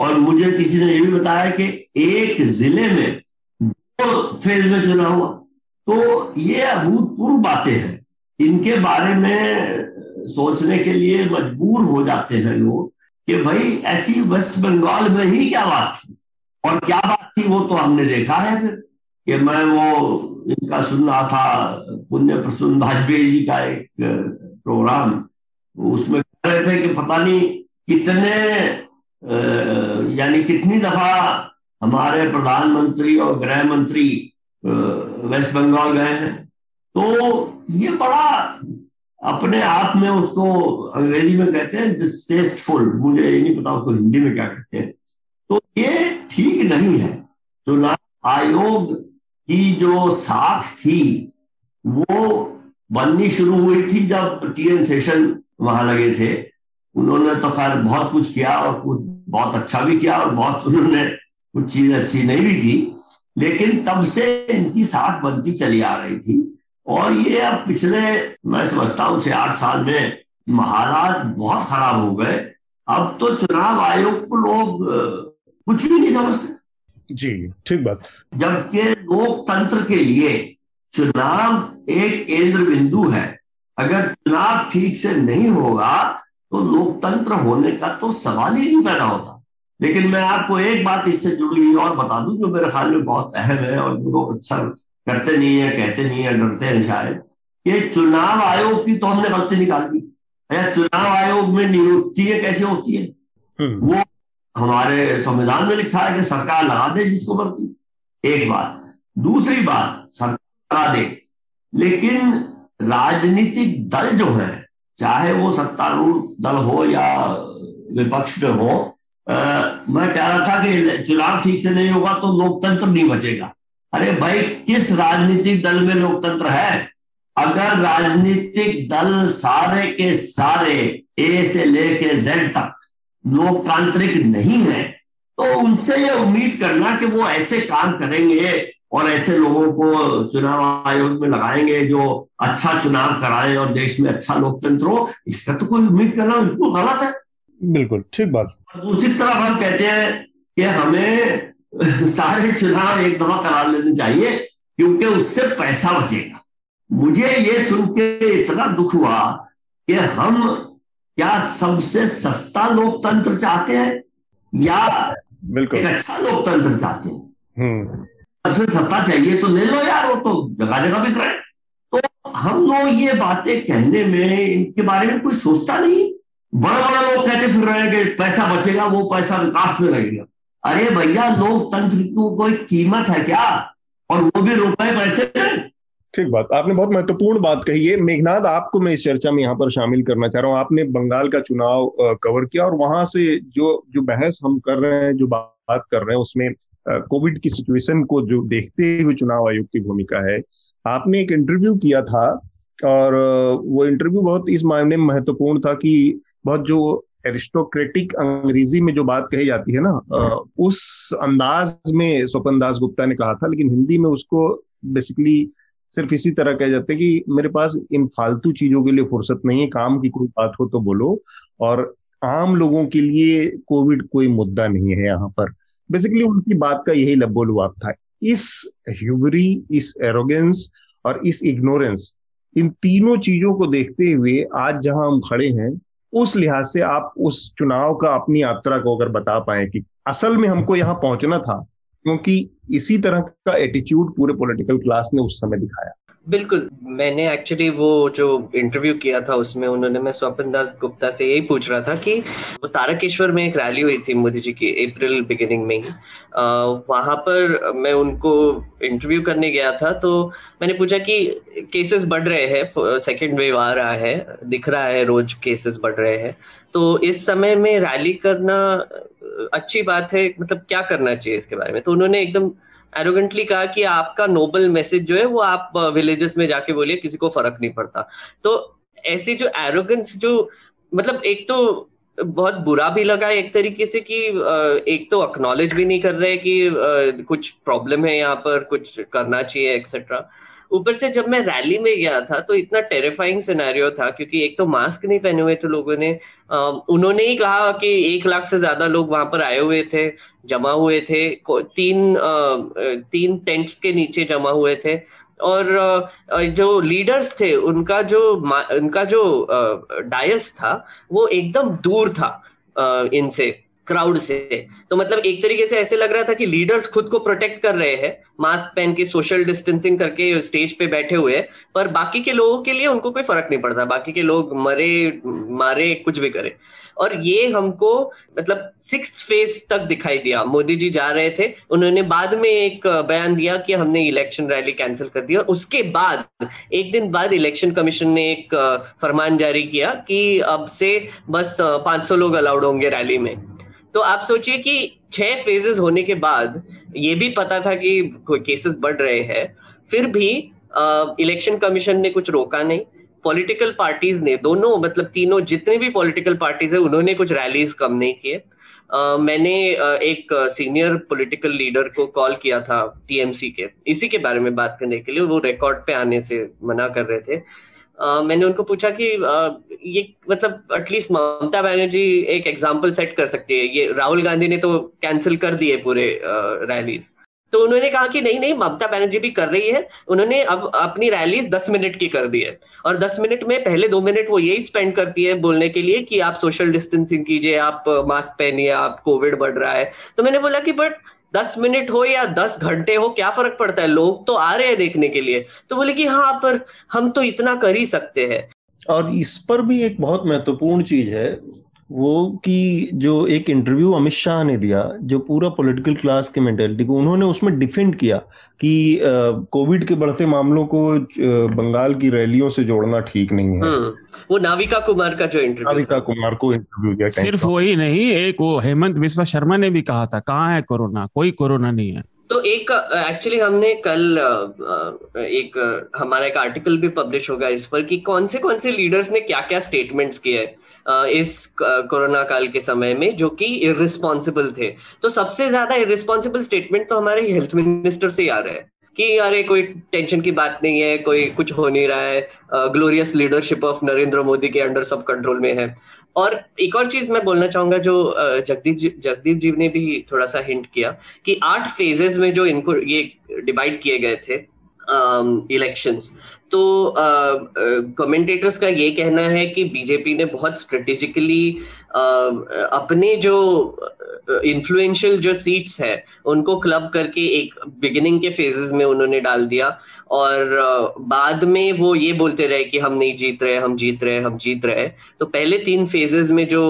और मुझे किसी ने ये भी बताया कि एक जिले में दो फेज में चुनाव हुआ। तो ये अभूतपूर्व बातें हैं, इनके बारे में सोचने के लिए मजबूर हो जाते हैं लोग कि भाई ऐसी वेस्ट बंगाल में ही क्या बात थी। और क्या बात थी वो तो हमने देखा है कि मैं वो इनका सुन रहा था, पुण्य प्रसून वाजपेयी जी का एक प्रोग्राम, उसमें कह रहे थे कि पता नहीं कितने यानी कितनी दफा हमारे प्रधानमंत्री और गृह मंत्री वेस्ट बंगाल गए हैं। तो ये बड़ा अपने आप में, उसको अंग्रेजी में कहते हैं डिस्टेस्टफुल, मुझे ये नहीं पता उसको हिंदी में क्या कहते हैं। तो ये ठीक नहीं है। चुनाव आयोग की जो साख थी वो बननी शुरू हुई थी जब टी एन सेशन वहां लगे थे। उन्होंने तो खैर बहुत कुछ किया और कुछ बहुत अच्छा भी किया और बहुत उन्होंने कुछ चीज अच्छी नहीं भी की, लेकिन तब से इनकी साख बनती चली आ रही थी। और ये अब पिछले, मैं समझता हूँ, छह आठ साल में हालात बहुत खराब हो गए। अब तो चुनाव आयोग को लोग कुछ भी नहीं समझते। जी ठीक बात। जबकि लोकतंत्र के लिए चुनाव एक केंद्र बिंदु है। अगर चुनाव ठीक से नहीं होगा तो लोकतंत्र होने का तो सवाल ही नहीं पैदा होता। लेकिन मैं आपको एक बात इससे जुड़ी और बता दूं जो मेरे ख्याल में बहुत अहम है और लोग अच्छा करते नहीं है, कहते नहीं है, डरते हैं शायद। ये चुनाव आयोग की तो हमने गलती निकाल दी। चुनाव आयोग में नियुक्तियां कैसे होती है, वो हमारे संविधान में लिखा है कि सरकार लगा दे जिसको मर्जी। एक बात। दूसरी बात, सरकार लगा दे, लेकिन राजनीतिक दल जो है, चाहे वो सत्तारूढ़ दल हो या विपक्ष में हो, आ, मैं कह रहा था कि चुनाव ठीक से नहीं होगा तो लोकतंत्र नहीं बचेगा। अरे भाई, किस राजनीतिक दल में लोकतंत्र है? अगर राजनीतिक दल सारे के सारे ए से लेके जेड तक लोकतांत्रिक नहीं है तो उनसे ये उम्मीद करना कि वो ऐसे काम करेंगे और ऐसे लोगों को चुनाव आयोग में लगाएंगे जो अच्छा चुनाव कराएं और देश में अच्छा लोकतंत्र हो, इसका तो कोई उम्मीद करना बिल्कुल गलत है। बिल्कुल ठीक बात। दूसरी तरफ हम कहते हैं कि हमें सारे चुनाव एक दफा करा लेने चाहिए क्योंकि उससे पैसा बचेगा। मुझे ये सुन के इतना दुख हुआ कि हम क्या सबसे सस्ता लोकतंत्र चाहते हैं या एक अच्छा लोकतंत्र चाहते हैं? सबसे सस्ता चाहिए तो ले लो यार, वो तो जगह जगह बिक रहा है। तो हम लोग ये बातें कहने में, इनके बारे में कोई सोचता नहीं। बड़े बड़े लोग कहते फिर रहे हैं कि पैसा बचेगा, वो पैसा विकास में लगेगा। अरे भैया, लोकतंत्र की कोई कीमत है क्या? और वो भी रुपए पैसे में? ठीक बात। आपने बहुत महत्वपूर्ण बात कही है। मेघनाथ, आपको मैं इस चर्चा में यहाँ पर शामिल करना चाह रहा हूँ। आपने बंगाल का चुनाव कवर किया और वहां से जो जो बहस हम कर रहे हैं, जो बात कर रहे हैं, उसमें कोविड की सिचुएशन को जो देखते हुए चुनाव आयोग की भूमिका है। आपने एक इंटरव्यू किया था और वो इंटरव्यू बहुत इस मामले में महत्वपूर्ण था कि बहुत जो एरिस्टोक्रेटिक अंग्रेजी में जो बात कही जाती है ना, उस अंदाज में स्वपन दास गुप्ता ने कहा था, लेकिन हिंदी में उसको बेसिकली सिर्फ इसी तरह कह जाते कि मेरे पास इन फालतू चीजों के लिए फुर्सत नहीं है, काम की कोई बात हो तो बोलो और आम लोगों के लिए कोविड कोई मुद्दा नहीं है। यहाँ पर बेसिकली उनकी बात का यही लब्बो लुआब था। इस ह्यूबरी, इस एरोगेंस और इस इग्नोरेंस, इन तीनों चीजों को देखते हुए आज जहां हम खड़े हैं, उस लिहाज से आप उस चुनाव का, अपनी यात्रा को अगर बता पाए कि असल में हमको यहाँ पहुंचना था, क्योंकि इसी तरह का एटीट्यूड पूरे पॉलिटिकल क्लास ने उस समय दिखाया। बिल्कुल, मैंने एक्चुअली वो जो इंटरव्यू किया था उसमें उन्होंने, मैं स्वपन दास गुप्ता से यही पूछ रहा था कि वो तारकेश्वर में एक रैली हुई थी मोदी जी की अप्रैल बिगिनिंग में ही, वहाँ पर मैं उनको इंटरव्यू करने गया था तो मैंने पूछा कि केसेस बढ़ रहे हैं, सेकेंड वेव आ रहा है, दिख रहा है रोज केसेस बढ़ रहे हैं, तो इस समय में रैली करना अच्छी बात है, मतलब क्या करना चाहिए इसके बारे में। तो उन्होंने एकदम एरोगेंटली कहा कि आपका नोबल मैसेज जो है वो आप विलेजेस में जाके बोलिए, किसी को फर्क नहीं पड़ता। तो ऐसी जो एरोगेंस, जो मतलब एक तो बहुत बुरा भी लगा एक तरीके से कि एक तो एक्नॉलेज भी नहीं कर रहे कि कुछ प्रॉब्लम है यहाँ पर, कुछ करना चाहिए एक्सेट्रा। ऊपर से जब मैं रैली में गया था तो इतना टेरिफाइंग सिनेरियो था, क्योंकि एक तो मास्क नहीं पहने हुए थे लोगों ने, आ, उन्होंने ही कहा कि एक लाख से ज्यादा लोग वहां पर आए हुए थे, जमा हुए थे, तीन आ, तीन टेंट्स के नीचे जमा हुए थे, और आ, जो लीडर्स थे उनका जो उनका जो डायस था वो एकदम दूर था आ, इनसे, क्राउड से। तो मतलब एक तरीके से ऐसे लग रहा था कि लीडर्स खुद को प्रोटेक्ट कर रहे हैं, मास्क पहन के सोशल डिस्टेंसिंग करके स्टेज पे बैठे हुए, पर बाकी के लोगों के लिए उनको कोई फर्क नहीं पड़ता, बाकी के लोग मरे मारे कुछ भी करे। और ये हमको मतलब सिक्स्थ फेज तक दिखाई दिया। मोदी जी जा रहे थे, उन्होंने बाद में एक बयान दिया कि हमने इलेक्शन रैली कैंसिल कर दी, और उसके बाद एक दिन बाद इलेक्शन कमीशन ने एक फरमान जारी किया कि अब से बस पांच सौ लोग अलाउड होंगे रैली में। तो आप सोचिए कि छह फेजेस होने के बाद, ये भी पता था कि केसेस बढ़ रहे हैं, फिर भी इलेक्शन कमीशन ने कुछ रोका नहीं, पॉलिटिकल पार्टीज ने दोनों मतलब तीनों जितने भी पॉलिटिकल पार्टीज है उन्होंने कुछ रैलीज कम नहीं किए। Uh, मैंने uh, एक सीनियर पॉलिटिकल लीडर को कॉल किया था टीएमसी के, इसी के बारे में बात करने के लिए, वो रिकॉर्ड पे आने से मना कर रहे थे। Uh, मैंने उनको पूछा कि uh, ये मतलब एटलीस्ट ममता बनर्जी एक एग्जाम्पल सेट कर सकती है, ये राहुल गांधी ने तो कैंसिल कर दिए पूरे uh, रैलीज। तो उन्होंने कहा कि नहीं नहीं ममता बनर्जी भी कर रही है, उन्होंने अब अपनी रैलीज दस मिनट की कर दी है, और दस मिनट में पहले दो मिनट वो यही स्पेंड करती है बोलने के लिए कि आप सोशल डिस्टेंसिंग कीजिए, आप मास्क पहनिए, आप कोविड बढ़ रहा है। तो मैंने बोला कि बट दस मिनट हो या दस घंटे हो, क्या फर्क पड़ता है, लोग तो आ रहे हैं देखने के लिए। तो बोले कि हाँ, पर हम तो इतना कर ही सकते हैं। और इस पर भी एक बहुत महत्वपूर्ण चीज है वो कि जो एक इंटरव्यू अमित शाह ने दिया, जो पूरा पॉलिटिकल क्लास के मेंटेलिटी को उन्होंने उसमें डिफेंड किया कि कोविड के बढ़ते मामलों को बंगाल की रैलियों से जोड़ना ठीक नहीं है। वो नाविका कुमार का जो इंटरव्यू, नाविका कुमार को इंटरव्यू दिया। सिर्फ वही नहीं, एक वो हेमंत बिस्वा शर्मा ने भी कहा था, कहाँ है कोरोना, कोई कोरोना नहीं है। तो एक एक्चुअली हमने कल एक हमारा एक आर्टिकल भी पब्लिश होगा इस पर कि कौन से कौन से लीडर्स ने क्या क्या स्टेटमेंट्स किए हैं इस कोरोना काल के समय में जो कि इर्रिस्पॉन्सिबल थे। तो सबसे ज्यादा इर्रिस्पॉन्सिबल स्टेटमेंट तो हमारे हेल्थ मिनिस्टर से ही आ रहा है कि अरे कोई टेंशन की बात नहीं है, कोई कुछ हो नहीं रहा है, glorious leadership of Narendra Modi के अंडर सब कंट्रोल में है। और एक और चीज मैं बोलना चाहूंगा जो जगदीप जी जगदीप जी ने भी थोड़ा सा हिंट किया कि आठ फेजेस में जो इनको ये डिवाइड किए गए थे इलेक्शंस, तो कमेंटेटर्स का ये कहना है कि बीजेपी ने बहुत स्ट्रेटेजिकली अपने जो इन्फ्लुएंशियल जो सीट्स है उनको क्लब करके एक बिगिनिंग के फेजेस में उन्होंने डाल दिया, और बाद में वो ये बोलते रहे कि हम नहीं जीत रहे, हम जीत रहे, हम जीत रहे। तो पहले तीन फेजेस में जो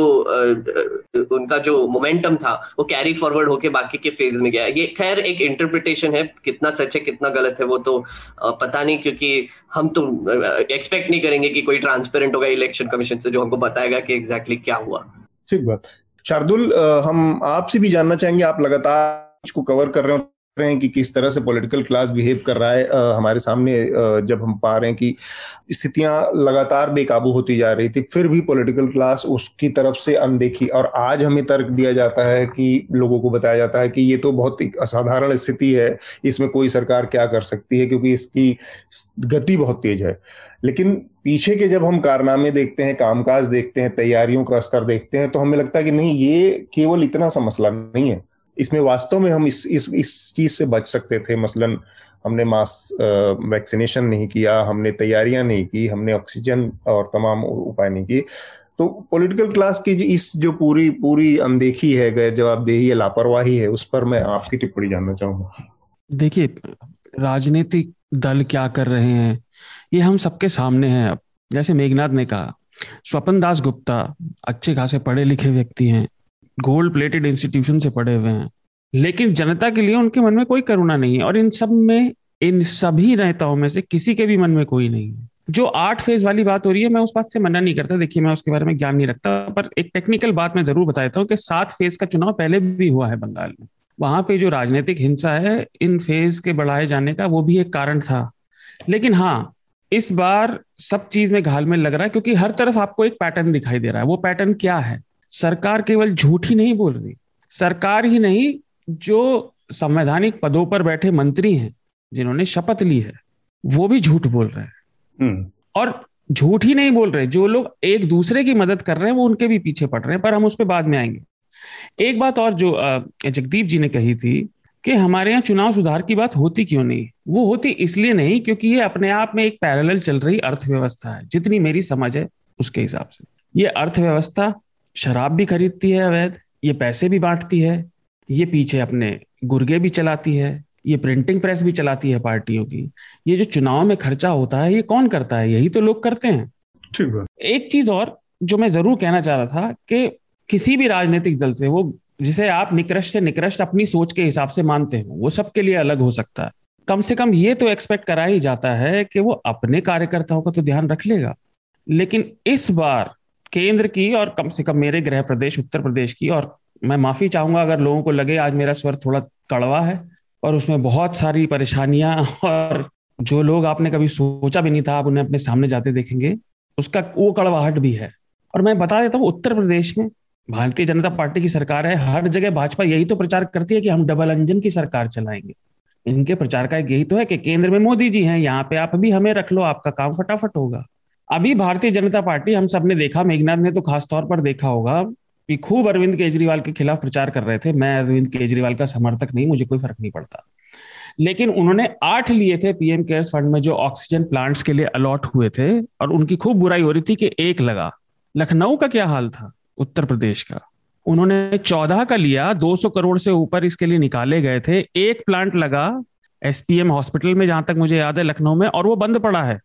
उनका जो मोमेंटम था वो कैरी फॉरवर्ड होके बाकी के फेजेस में गया। ये खैर एक इंटरप्रिटेशन है, कितना सच है कितना गलत है वो तो पता नहीं, क्योंकि हम तो एक्सपेक्ट नहीं करेंगे कि कोई ट्रांसपेरेंट होगा इलेक्शन कमीशन से जो हमको बताएगा कि एग्जैक्टली क्या हुआ। ठीक बात। शार्दुल, हम आपसे भी जानना चाहेंगे, आप लगातार इसको कवर कर रहे हो रहे हैं कि किस तरह से पॉलिटिकल क्लास बिहेव कर रहा है। आ, हमारे सामने आ, जब हम पा रहे हैं कि स्थितियां लगातार बेकाबू होती जा रही थी, फिर भी पॉलिटिकल क्लास उसकी तरफ से अनदेखी, और आज हमें तर्क दिया जाता है कि लोगों को बताया जाता है कि ये तो बहुत असाधारण स्थिति है, इसमें कोई सरकार क्या कर सकती है क्योंकि इसकी गति बहुत तेज है। लेकिन पीछे के जब हम कारनामे देखते हैं, कामकाज देखते हैं, तैयारियों का स्तर देखते हैं, तो हमें लगता है कि नहीं, ये केवल इतना सा मसला नहीं है, इसमें वास्तव में हम इस इस इस चीज से बच सकते थे। मसलन हमने मास वैक्सीनेशन नहीं किया, हमने तैयारियां नहीं की, हमने ऑक्सीजन और तमाम उपाय नहीं किए। तो पॉलिटिकल क्लास की इस जो पूरी पूरी अनदेखी है, गैर जवाबदेही है, लापरवाही है, उस पर मैं आपकी टिप्पणी जानना चाहूंगा। देखिए, राजनीतिक दल क्या कर रहे हैं ये हम सबके सामने है अब। जैसे मेघनाथ ने कहा, स्वपन दास गुप्ता अच्छे खासे पढ़े लिखे व्यक्ति हैं, गोल्ड प्लेटेड इंस्टीट्यूशन से पढ़े हुए हैं, लेकिन जनता के लिए उनके मन में कोई करुणा नहीं है। और इन सब में, इन सभी नेताओं में से किसी के भी मन में कोई नहीं है। जो आठ फेज वाली बात हो रही है, मैं उस बात से मना नहीं करता, देखिए मैं उसके बारे में ज्ञान नहीं रखता, पर एक टेक्निकल बात मैं जरूर बता देता हूँ कि सात फेज का चुनाव पहले भी हुआ है बंगाल में। वहां पे जो राजनीतिक हिंसा है, इन फेज के बढ़ाए जाने का वो भी एक कारण था। लेकिन हाँ, इस बार सब चीज में घालमेल लग रहा है, क्योंकि हर तरफ आपको एक पैटर्न दिखाई दे रहा है। वो पैटर्न क्या है? सरकार केवल झूठ ही नहीं बोल रही, सरकार ही नहीं, जो संवैधानिक पदों पर बैठे मंत्री हैं जिन्होंने शपथ ली है वो भी झूठ बोल रहे हैं। और झूठ ही नहीं बोल रहे, जो लोग एक दूसरे की मदद कर रहे हैं वो उनके भी पीछे पड़ रहे हैं, पर हम उस पर बाद में आएंगे। एक बात और जो जगदीप जी ने कही थी कि हमारे यहाँ चुनाव सुधार की बात होती क्यों नहीं, वो होती इसलिए नहीं क्योंकि ये अपने आप में एक पैरेलल चल रही अर्थव्यवस्था है। जितनी मेरी समझ है उसके हिसाब से ये अर्थव्यवस्था शराब भी खरीदती है अवैध, ये पैसे भी बांटती है, ये पीछे अपने गुर्गे भी चलाती है, ये प्रिंटिंग प्रेस भी चलाती है पार्टियों की। ये जो चुनाव में खर्चा होता है ये कौन करता है? यही तो लोग करते हैं। ठीक है। एक चीज और जो मैं जरूर कहना चाह रहा था कि किसी भी राजनीतिक दल से, वो जिसे आप निकृष्ट से निकृष्ट अपनी सोच के हिसाब से मानते हो, वो सबके लिए अलग हो सकता है। कम से कम ये तो एक्सपेक्ट करा ही जाता है कि वो अपने कार्यकर्ताओं का तो ध्यान रख लेगा। लेकिन इस बार केंद्र की, और कम से कम मेरे गृह प्रदेश उत्तर प्रदेश की, और मैं माफी चाहूंगा अगर लोगों को लगे आज मेरा स्वर थोड़ा कड़वा है और उसमें बहुत सारी परेशानियां और जो लोग आपने कभी सोचा भी नहीं था आप उन्हें अपने सामने जाते देखेंगे, उसका वो कड़वाहट भी है। और मैं बता देता हूँ, उत्तर प्रदेश में भारतीय जनता पार्टी की सरकार है, हर जगह भाजपा यही तो प्रचार करती है कि हम डबल इंजन की सरकार चलाएंगे। इनके प्रचार का एक यही तो है कि केंद्र में मोदी जी हैं, यहाँ पे आप भी हमें रख लो, आपका काम फटाफट होगा। अभी भारतीय जनता पार्टी, हम सब ने देखा, मेघनाथ ने तो खासतौर पर देखा होगा कि खूब अरविंद केजरीवाल के खिलाफ प्रचार कर रहे थे। मैं अरविंद केजरीवाल का समर्थक नहीं, मुझे कोई फर्क नहीं पड़ता, लेकिन उन्होंने आठ लिए थे पीएम केयर्स फंड में जो ऑक्सीजन प्लांट्स के लिए अलॉट हुए थे, और उनकी खूब बुराई हो रही थी कि एक लगा। लखनऊ का क्या हाल था, उत्तर प्रदेश का, उन्होंने चौदह का लिया, दो सौ करोड़ से ऊपर इसके लिए निकाले गए थे, एक प्लांट लगा एसपीएम हॉस्पिटल में जहां तक मुझे याद है लखनऊ में, और वो बंद पड़ा है।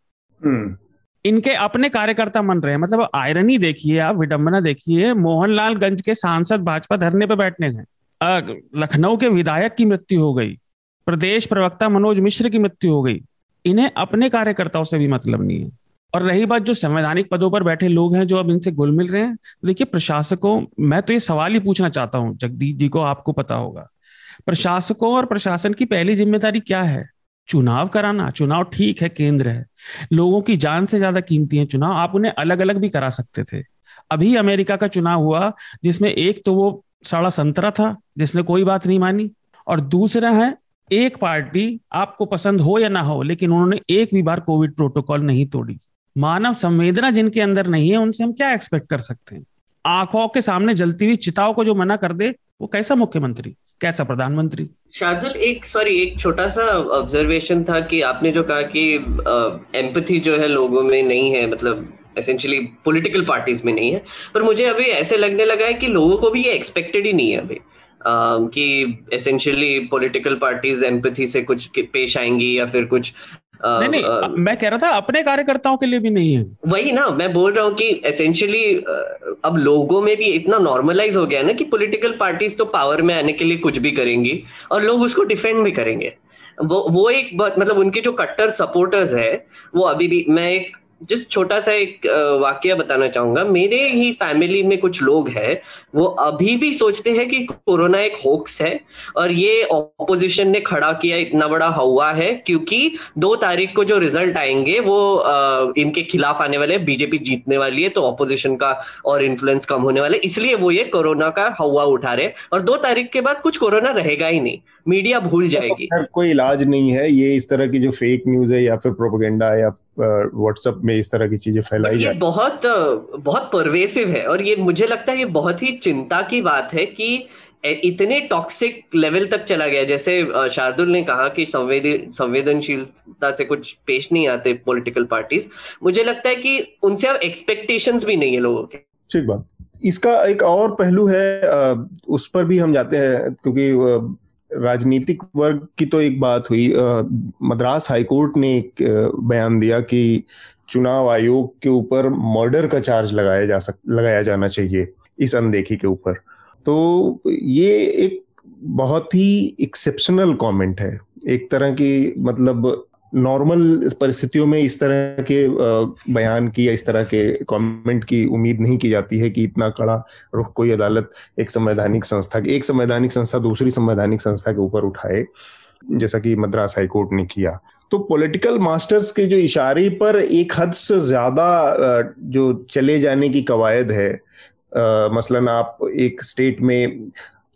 इनके अपने कार्यकर्ता मन रहे हैं, मतलब आयरनी देखिए आप, विडंबना देखिए। मोहनलालगंज के सांसद भाजपा धरने पर बैठने गए, लखनऊ के विधायक की मृत्यु हो गई, प्रदेश प्रवक्ता मनोज मिश्र की मृत्यु हो गई। इन्हें अपने कार्यकर्ताओं से भी मतलब नहीं है। और रही बात जो संवैधानिक पदों पर बैठे लोग हैं जो अब इनसे घुल मिल रहे हैं, तो देखिए प्रशासकों, मैं तो ये सवाल ही पूछना चाहता हूं जगदीप जी को, आपको पता होगा, प्रशासकों और प्रशासन की पहली जिम्मेदारी क्या है? चुनाव कराना। चुनाव ठीक है, केंद्र है, लोगों की जान से ज्यादा कीमती है चुनाव, आप उन्हें अलग अलग भी करा सकते थे। अभी अमेरिका का चुनाव हुआ जिसमें एक तो वो साढ़ा संतरा था जिसने कोई बात नहीं मानी, और दूसरा है एक पार्टी, आपको पसंद हो या ना हो, लेकिन उन्होंने एक भी बार कोविड प्रोटोकॉल नहीं तोड़ी। मानव संवेदना जिनके अंदर नहीं है उनसे हम क्या एक्सपेक्ट कर सकते हैं? आंखों के सामने जलती हुई चिताओं को जो मना कर दे वो कैसा मुख्यमंत्री, कैसा प्रधानमंत्री? शार्दुल, एक सॉरी एक छोटा सा ऑब्जर्वेशन था कि आपने जो कहा कि एम्पैथी जो है लोगों में नहीं है, मतलब एसेंशियली पॉलिटिकल पार्टीज में नहीं है, पर मुझे अभी ऐसे लगने लगा है कि लोगों को भी ये एक्सपेक्टेड ही नहीं है अभी Uh, कि एसेंशियली पॉलिटिकल पार्टीज एम्पैथी से कुछ पेश आएंगी या फिर कुछ uh, नहीं, नहीं, uh, मैं कह रहा था अपने कार्यकर्ताओं के लिए भी नहीं है। वही ना मैं बोल रहा हूँ कि एसेंशियली uh, अब लोगों में भी इतना नॉर्मलाइज हो गया है ना कि पॉलिटिकल पार्टीज तो पावर में आने के लिए कुछ भी करेंगी और लोग उसको डिफेंड भी करेंगे। वो वो एक बहुत, मतलब उनके जो कट्टर सपोर्टर्स है वो अभी भी, मैं एक जिस छोटा सा एक वाकया बताना चाहूंगा, मेरे ही फैमिली में कुछ लोग हैं वो अभी भी सोचते हैं कि कोरोना एक होक्स है और ये ऑपोजिशन ने खड़ा किया इतना बड़ा हवा है, क्योंकि दो तारीख को जो रिजल्ट आएंगे वो आ, इनके खिलाफ आने वाले, बीजेपी जीतने वाली है तो ऑपोजिशन का और इन्फ्लुएंस कम होने वाला है, इसलिए वो ये कोरोना का हवा उठा रहे, और दो तारीख के बाद कुछ कोरोना रहेगा ही नहीं, मीडिया भूल जाएगी। तो कोई इलाज नहीं है, ये इस तरह की जो फेक न्यूज है या फिर प्रोपेगेंडा है या व्हाट्सएप में इस तरह की चीजें फैलाई, ये बहुत बहुत परवेसिव है, और ये मुझे लगता है ये बहुत ही चिंता की बात है कि इतने टॉक्सिक लेवल तक चला गया। जैसे शार्दुल ने कहा कि संवेदनशीलता से कुछ पेश नहीं आते पॉलिटिकल पार्टीज, मुझे लगता है कि उनसे अब एक्सपेक्टेशंस भी नहीं है लोगों के। ठीक बात। इसका एक और पहलू है, उस पर भी हम जाते हैं, क्योंकि राजनीतिक वर्ग की तो एक बात हुई, मद्रास हाईकोर्ट ने एक बयान दिया कि चुनाव आयोग के ऊपर मर्डर का चार्ज लगाया जा सक लगाया जाना चाहिए इस अनदेखी के ऊपर। तो ये एक बहुत ही एक्सेप्शनल कमेंट है, एक तरह की, मतलब नॉर्मल परिस्थितियों में इस तरह के बयान की या इस तरह के कमेंट की उम्मीद नहीं की जाती है कि इतना कड़ा रुख कोई अदालत एक संवैधानिक संस्था एक संवैधानिक संस्था दूसरी संवैधानिक संस्था के ऊपर उठाए, जैसा कि मद्रास हाईकोर्ट ने किया। तो पॉलिटिकल मास्टर्स के जो इशारे पर एक हद से ज्यादा जो चले जाने की कवायद है, मसलन आप एक स्टेट में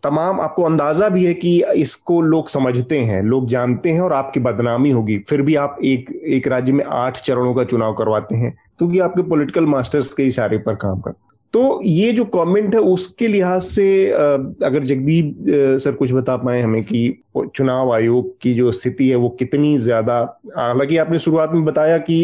तमाम, आपको अंदाजा भी है कि इसको लोग समझते हैं, लोग जानते हैं और आपकी बदनामी होगी, फिर भी आप एक एक राज्य में आठ चरणों का चुनाव करवाते हैं क्योंकि आपके पॉलिटिकल मास्टर्स के इशारे पर काम कर। तो ये जो कमेंट है उसके लिहाज से अगर जगदीप सर कुछ बता पाए हमें कि चुनाव आयोग की जो स्थिति है वो कितनी ज्यादा, हालांकि आपने शुरुआत में बताया कि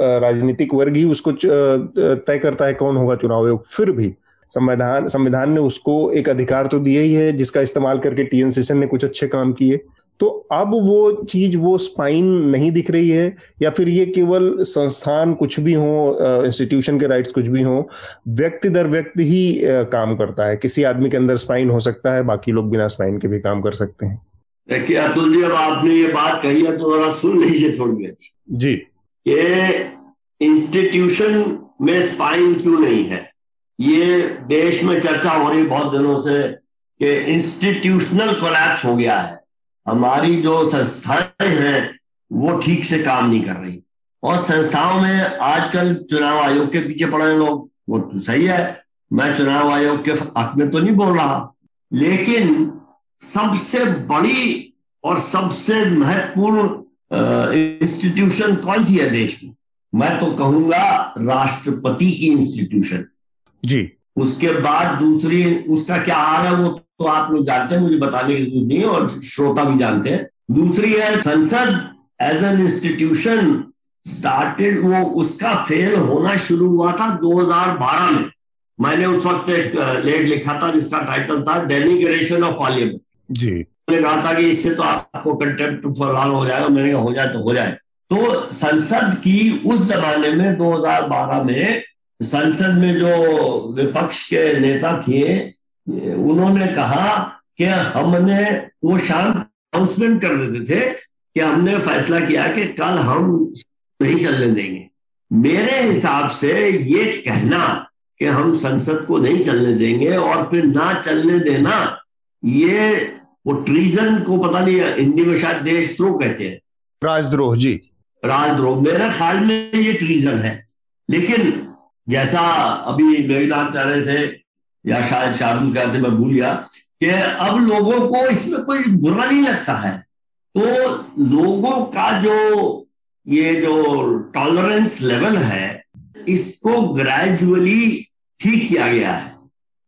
राजनीतिक वर्ग ही उसको तय करता है कौन होगा चुनाव आयोग, फिर भी संविधान संविधान ने उसको एक अधिकार तो दिया ही है जिसका इस्तेमाल करके टी एन सेशन ने कुछ अच्छे काम किए। तो अब वो चीज, वो स्पाइन नहीं दिख रही है, या फिर ये केवल संस्थान कुछ भी हो, इंस्टीट्यूशन के राइट्स कुछ भी हो, व्यक्ति दर व्यक्ति ही काम करता है, किसी आदमी के अंदर स्पाइन हो सकता है, बाकी लोग बिना स्पाइन के भी काम कर सकते हैं। देखिए अतुल जी, अब आपने ये बात कही है तो सुन लीजिए थोड़ी देर जी, इंस्टीट्यूशन में स्पाइन क्यों नहीं है। ये देश में चर्चा हो रही बहुत दिनों से कि इंस्टीट्यूशनल कोलैप्स हो गया है, हमारी जो संस्थाएं हैं वो ठीक से काम नहीं कर रही, और संस्थाओं में आजकल चुनाव आयोग के पीछे पड़े हैं लोग। वो तो सही है, मैं चुनाव आयोग के हक में तो नहीं बोल रहा, लेकिन सबसे बड़ी और सबसे महत्वपूर्ण इंस्टीट्यूशन कौन सी है देश में, मैं तो कहूंगा राष्ट्रपति की इंस्टीट्यूशन जी। उसके बाद दूसरी, उसका क्या हाल है वो तो आप लोग जानते हैं, मुझे बताने की जरूरत नहीं और श्रोता भी जानते हैं। दूसरी है संसद एज एन इंस्टीट्यूशन स्टार्टेड, वो उसका फेल होना शुरू हुआ था दो हज़ार बारह में। मैंने उस वक्त एक लेख लिखा था जिसका टाइटल था डेलीगेशन ऑफ पार्लियामेंट जी। मैंने कहा था कि इससे तो आपको कंटेम्प्ट फॉर ऑल हो जाएगा, मैंने कहा हो जाए तो हो जाए। तो संसद की उस जमाने में दो हज़ार बारह में संसद में जो विपक्ष के नेता थे उन्होंने कहा कि हमने वो शाम अनाउंसमेंट कर देते थे कि हमने फैसला किया कि कल हम नहीं चलने देंगे। मेरे हिसाब से ये कहना कि हम संसद को नहीं चलने देंगे और फिर ना चलने देना, ये वो ट्रीजन को पता नहीं हिंदी में शायद देशद्रोह कहते हैं, राजद्रोह जी, राजद्रोह, मेरे ख्याल में ये ट्रीजन है। लेकिन जैसा अभी मेरे नाम कह रहे थे या शायद शाहरुख कहते, मैं भूल गया, कि अब लोगों को इसमें कोई बुरा नहीं लगता है। तो लोगों का जो ये जो टॉलरेंस लेवल है इसको ग्रेजुअली ठीक किया गया है।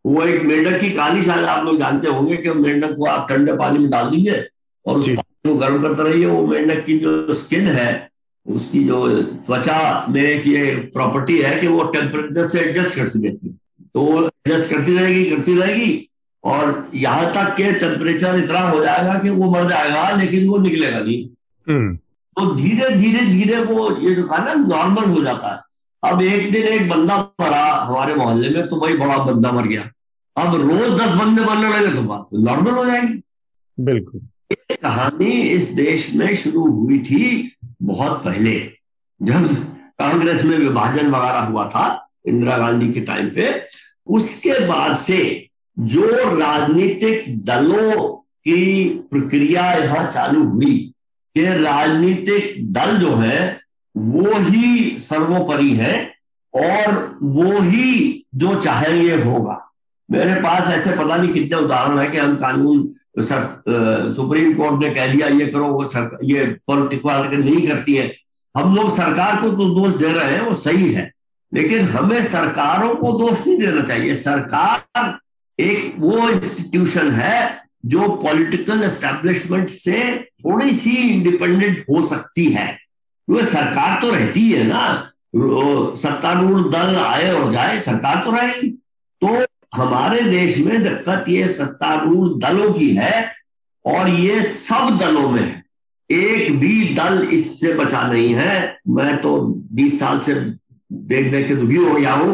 वो एक मेंढक की कहानी शायद आप लोग जानते होंगे कि मेंढक को आप ठंडे पानी में डाल दीजिए और उस पानी को गर्म करते रहिए, वो मेंढक की जो स्किन है, उसकी जो त्वचा में एक ये प्रॉपर्टी है कि वो टेम्परेचर से एडजस्ट कर सकती है, तो एडजस्ट करती रहेगी करती रहेगी और यहाँ तक के टेम्परेचर इतना हो जाएगा कि वो मर जाएगा लेकिन वो निकलेगा नहीं। तो धीरे धीरे धीरे वो ये जो कहा ना नॉर्मल हो जाता है। अब एक दिन एक बंदा मरा हमारे मोहल्ले में, तो भाई बड़ा बंदा मर गया, अब रोज दस बंदे मरने लगे तो बात नॉर्मल हो जाएगी। बिल्कुल, एक कहानी इस देश में शुरू हुई थी बहुत पहले, जब कांग्रेस में विभाजन वगैरह हुआ था इंदिरा गांधी के टाइम पे। उसके बाद से जो राजनीतिक दलों की प्रक्रिया यहाँ चालू हुई कि राजनीतिक दल जो है वो ही सर्वोपरि है और वो ही जो चाहेंगे होगा। मेरे पास ऐसे पता नहीं कितने उदाहरण है कि हम कानून सर, सुप्रीम कोर्ट ने कह दिया ये करो, वो सर, ये पॉलिटिकल हरकत नहीं करती है। हम लोग सरकार को तो दोष दे रहे हैं, वो सही है, लेकिन हमें सरकारों को दोष नहीं देना चाहिए। सरकार एक वो इंस्टीट्यूशन है जो पॉलिटिकल एस्टेब्लिशमेंट से थोड़ी सी इंडिपेंडेंट हो सकती है, क्योंकि सरकार तो रहती है ना, सत्तारूढ़ दल आए और जाए, सरकार तो रहेगी। तो हमारे देश में दिक्कत ये सत्तारूढ़ दलों की है और ये सब दलों में है, एक भी दल इससे बचा नहीं है। मैं तो बीस साल से देख देख के दुखी हो गया हूं।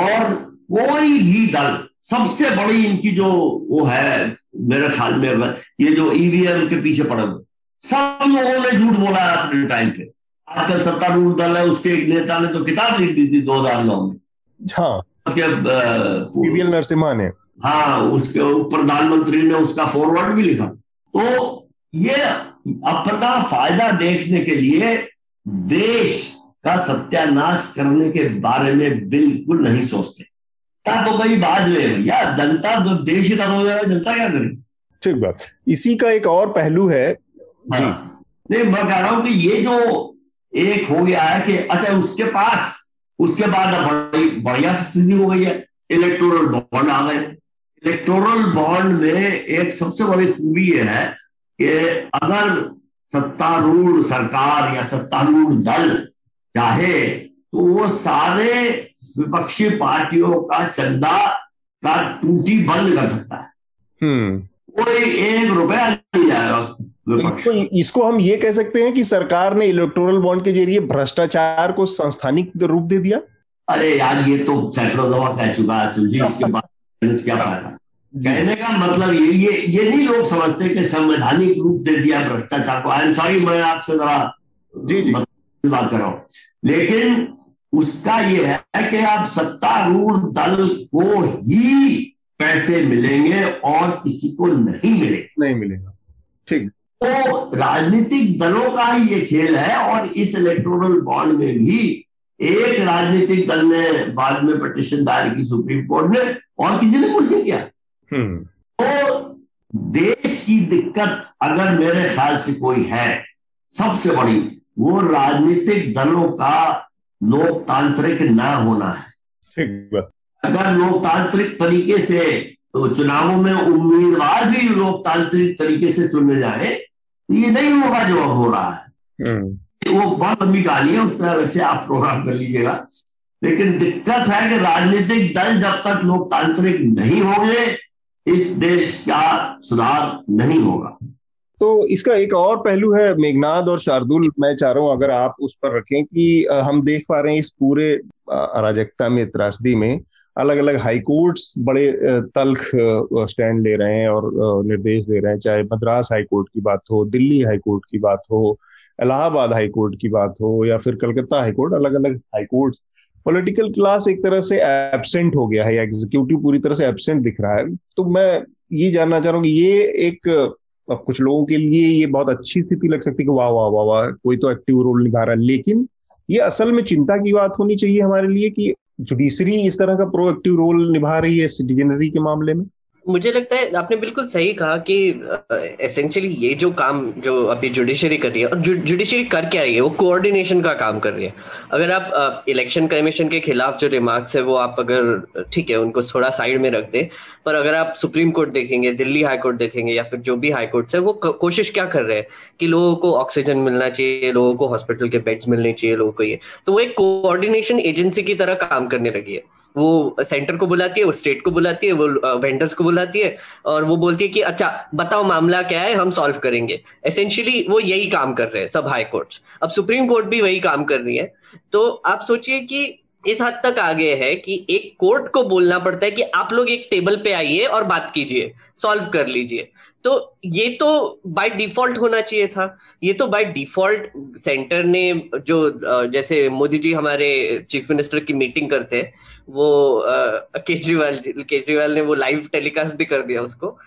और कोई भी दल, सबसे बड़ी इनकी जो वो है मेरे ख्याल में ये जो ईवीएम के पीछे पड़े हुए सब लोगों ने झूठ बोला है अपने टाइम पे। आजकल सत्तारूढ़ दल है, उसके एक नेता ने तो किताब लिख दी थी दो हजार नौ में। हाँ, हाँ उसके प्रधानमंत्री ने उसका फॉरवर्ड भी लिखा। तो ये अपना फायदा देखने के लिए देश का सत्यानाश करने के बारे में बिल्कुल नहीं सोचते। तो कई बात ले भैया, जनता तो देश ही खत्म हो जाएगा, जनता क्या करेगी? ठीक बात, इसी का एक और पहलू है। हाँ, नहीं मैं कह रहा हूँ कि ये जो एक हो गया है कि अच्छा उसके पास उसके बाद बढ़िया स्थिति हो गई है, इलेक्टोरल बॉन्ड आ गए। इलेक्टोरल बॉन्ड में एक सबसे बड़ी खूबी यह है कि अगर सत्तारूढ़ सरकार या सत्तारूढ़ दल चाहे तो वो सारे विपक्षी पार्टियों का चंदा का टूटी बंद कर सकता है, कोई एक रुपया नहीं जाएगा। तो इसको हम ये कह सकते हैं कि सरकार ने इलेक्टोरल बॉन्ड के जरिए भ्रष्टाचार को संस्थानिक रूप दे दिया। अरे यार ये तो सैकड़ों दफा कह चुका है, इसके बाद क्या फायदा? कहने का मतलब ये ये ये नहीं लोग समझते कि संवैधानिक रूप दे दिया भ्रष्टाचार को। आई एम सॉरी, मैं आपसे जरा जी जी बात कर रहा हूं, लेकिन उसका ये है कि आप सत्तारूढ़ दल को ही पैसे मिलेंगे और किसी को नहीं मिलेगा, नहीं मिलेगा। ठीक, तो राजनीतिक दलों का ही ये खेल है। और इस इलेक्टोरल बॉन्ड में भी एक राजनीतिक दल ने बाद में पिटीशन दायर की सुप्रीम कोर्ट ने और किसी ने कुछ नहीं किया। तो देश की दिक्कत अगर मेरे ख्याल से कोई है सबसे बड़ी, वो राजनीतिक दलों का लोकतांत्रिक ना होना है। अगर लोकतांत्रिक तरीके से तो चुनावों में उम्मीदवार भी लोकतांत्रिक तरीके से चुने जाए तो ये नहीं होगा जो हो रहा है। वो बहुत लंबी कहानी है, उसमें वैसे आप प्रोग्राम कर लीजिएगा, लेकिन दिक्कत है कि राजनीतिक दल जब तक लोकतांत्रिक नहीं होंगे इस देश का सुधार नहीं होगा। तो इसका एक और पहलू है मेघनाद और शार्दुल, मैं चाह रहा हूं अगर आप उस पर रखें कि हम देख पा रहे हैं इस पूरे अराजकता में, त्रासदी में अलग अलग हाईकोर्ट्स बड़े तल्ख स्टैंड ले रहे हैं और निर्देश दे रहे हैं। चाहे मद्रास हाईकोर्ट की बात हो, दिल्ली हाईकोर्ट की बात हो, इलाहाबाद हाईकोर्ट की बात हो या फिर कलकत्ता हाईकोर्ट, अलग अलग हाईकोर्ट। पॉलिटिकल क्लास एक तरह से एब्सेंट हो गया है, एग्जीक्यूटिव पूरी तरह से एब्सेंट दिख रहा है। तो मैं ये जानना चाह रहा हूँ कि ये एक अब कुछ लोगों के लिए ये बहुत अच्छी स्थिति लग सकती है कि वाह वाह वाह वाह कोई तो एक्टिव रोल निभा रहा है, लेकिन ये असल में चिंता की बात होनी चाहिए हमारे लिए कि जुडिशरी इस तरह का प्रोएक्टिव रोल निभा रही है सिटीजनरी के मामले में। मुझे लगता है आपने बिल्कुल सही कहा कि एसेंशियली ये जो काम जो अभी जुडिशरी कर रही है, और जु, जुडिशरी कर क्या रही है, वो कोऑर्डिनेशन का काम कर रही है। अगर आप इलेक्शन कमीशन के खिलाफ जो रिमार्क्स है वो आप अगर ठीक है उनको थोड़ा साइड में रख दें, पर अगर आप सुप्रीम कोर्ट देखेंगे, दिल्ली हाई कोर्ट देखेंगे या फिर जो भी हाई कोर्ट्स है, वो कोशिश क्या कर रहे हैं कि लोगों को ऑक्सीजन मिलना चाहिए, लोगों को हॉस्पिटल के बेड्स मिलने चाहिए, लोगों को ये, तो वो एक कोऑर्डिनेशन एजेंसी की तरह काम करने लगी है। वो सेंटर को बुलाती है, वो स्टेट को बुलाती है, वो वेंडर्स को बुलाती है और वो बोलती है कि अच्छा बताओ मामला क्या है, हम सॉल्व करेंगे। एसेंशियली वो यही काम कर रहे हैं सब हाई कोर्ट्स। अब सुप्रीम कोर्ट भी वही काम कर रही है। तो आप सोचिए कि इस हद तक आगे है कि एक कोर्ट को बोलना पड़ता है कि आप लोग एक टेबल पे आइए और बात कीजिए, सॉल्व कर लीजिए। तो ये तो बाय डिफॉल्ट होना चाहिए था। ये तो बाय डिफॉल्ट सेंटर ने जो, जैसे मोदी जी हमारे चीफ मिनिस्टर की मीटिंग करते हैं, वो केजरीवाल केजरीवाल ने वो लाइव टेलीकास्ट भी कर दिया उसको,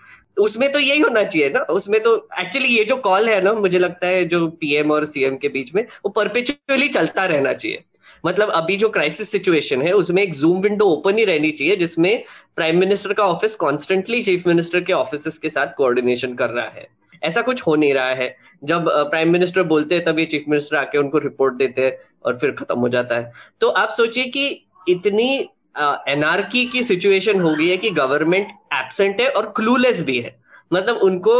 उसमें तो यही होना चाहिए ना। उसमें तो एक्चुअली ये जो कॉल है ना, मुझे लगता है जो पीएम और सीएम के बीच में, वो परपेचुअली चलता रहना चाहिए। मतलब अभी जो क्राइसिस सिचुएशन है उसमें एक जूम विंडो ओपन ही रहनी चाहिए जिसमें प्राइम मिनिस्टर का ऑफिस कॉन्स्टेंटली चीफ मिनिस्टर के ऑफिस के साथ कोऑर्डिनेशन कर रहा है। ऐसा कुछ हो नहीं रहा है। जब प्राइम मिनिस्टर बोलते हैं तभी चीफ मिनिस्टर आके उनको रिपोर्ट देते हैं और फिर खत्म हो जाता है। तो आप सोचिए कि इतनी एनार्की की सिचुएशन हो गई है कि गवर्नमेंट एब्सेंट है और क्लूलेस भी है। मतलब उनको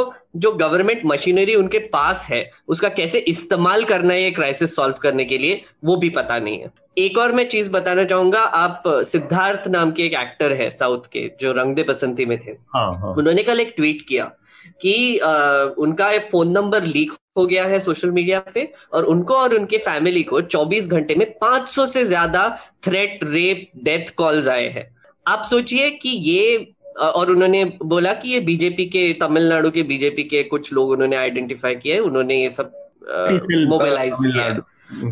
जो गवर्नमेंट मशीनरी उनके पास है उसका कैसे इस्तेमाल करना है ये क्राइसिस सॉल्व करने के लिए, वो भी पता नहीं है। एक और मैं चीज बताना चाहूंगा, आप सिद्धार्थ नाम के एक एक्टर है साउथ के जो रंग दे बसंती में थे, हाँ, हाँ। उन्होंने कल एक ट्वीट किया कि आ, उनका फोन नंबर लीक हो गया है सोशल मीडिया पे और उनको और उनके फैमिली को चौबीस घंटे में पांच सौ से ज्यादा थ्रेट, रेप, डेथ कॉल्स आए हैं। आप सोचिए कि ये, और उन्होंने बोला कि ये बीजेपी के, तमिलनाडु के बीजेपी के कुछ लोग उन्होंने आइडेंटिफाई किए, उन्होंने ये सब मोबिलाइज किया।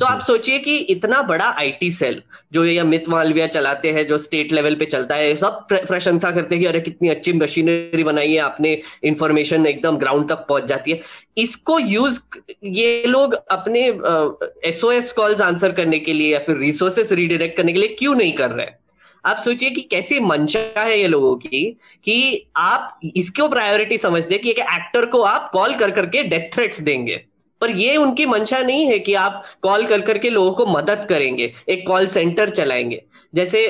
तो आप सोचिए कि इतना बड़ा आईटी सेल जो ये अमित मालविया चलाते हैं, जो स्टेट लेवल पे चलता है, सब प्रशंसा करते हैं कि अरे कितनी अच्छी मशीनरी बनाई है आपने, इंफॉर्मेशन एकदम ग्राउंड तक पहुंच जाती है। इसको यूज ये लोग अपने एसओएस कॉल्स आंसर करने के लिए या फिर रिसोर्सेस रीडायरेक्ट करने के लिए क्यों नहीं कर रहे हैं? आप सोचिए कि कैसी मंशा है ये लोगों की कि आप इसको प्रायोरिटी समझते हैं कि एक एक्टर को आप कॉल कर करके डेथ थ्रेट्स देंगे, पर ये उनकी मंशा नहीं है कि आप कॉल कर करके लोगों को मदद करेंगे, एक कॉल सेंटर चलाएंगे। जैसे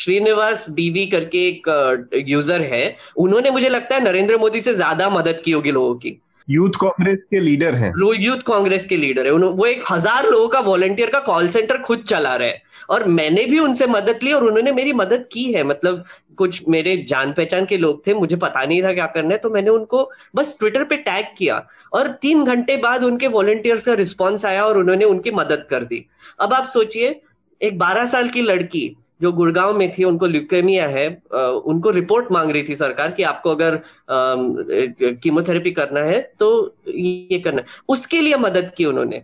श्रीनिवास बी वी करके एक यूजर है, उन्होंने मुझे लगता है नरेंद्र मोदी से ज्यादा मदद की होगी लोगों की। यूथ कांग्रेस के लीडर है, यूथ कांग्रेस के लीडर है, वो एक हजार लोगों का वॉलंटियर का कॉल सेंटर खुद चला रहे हैं और मैंने भी उनसे मदद ली और उन्होंने मेरी मदद की है। मतलब कुछ मेरे जान पहचान के लोग थे, मुझे पता नहीं था क्या करना है, तो मैंने उनको बस ट्विटर पे टैग किया और तीन घंटे बाद उनके वॉलंटियर्स का रिस्पॉन्स आया और उन्होंने उनकी मदद कर दी। अब आप सोचिए, एक बारह साल की लड़की जो गुड़गांव में थी, उनको ल्यूकेमिया है, उनको रिपोर्ट मांग रही थी सरकार कि आपको अगर कीमोथेरेपी करना है तो ये करना है, उसके लिए मदद की उन्होंने,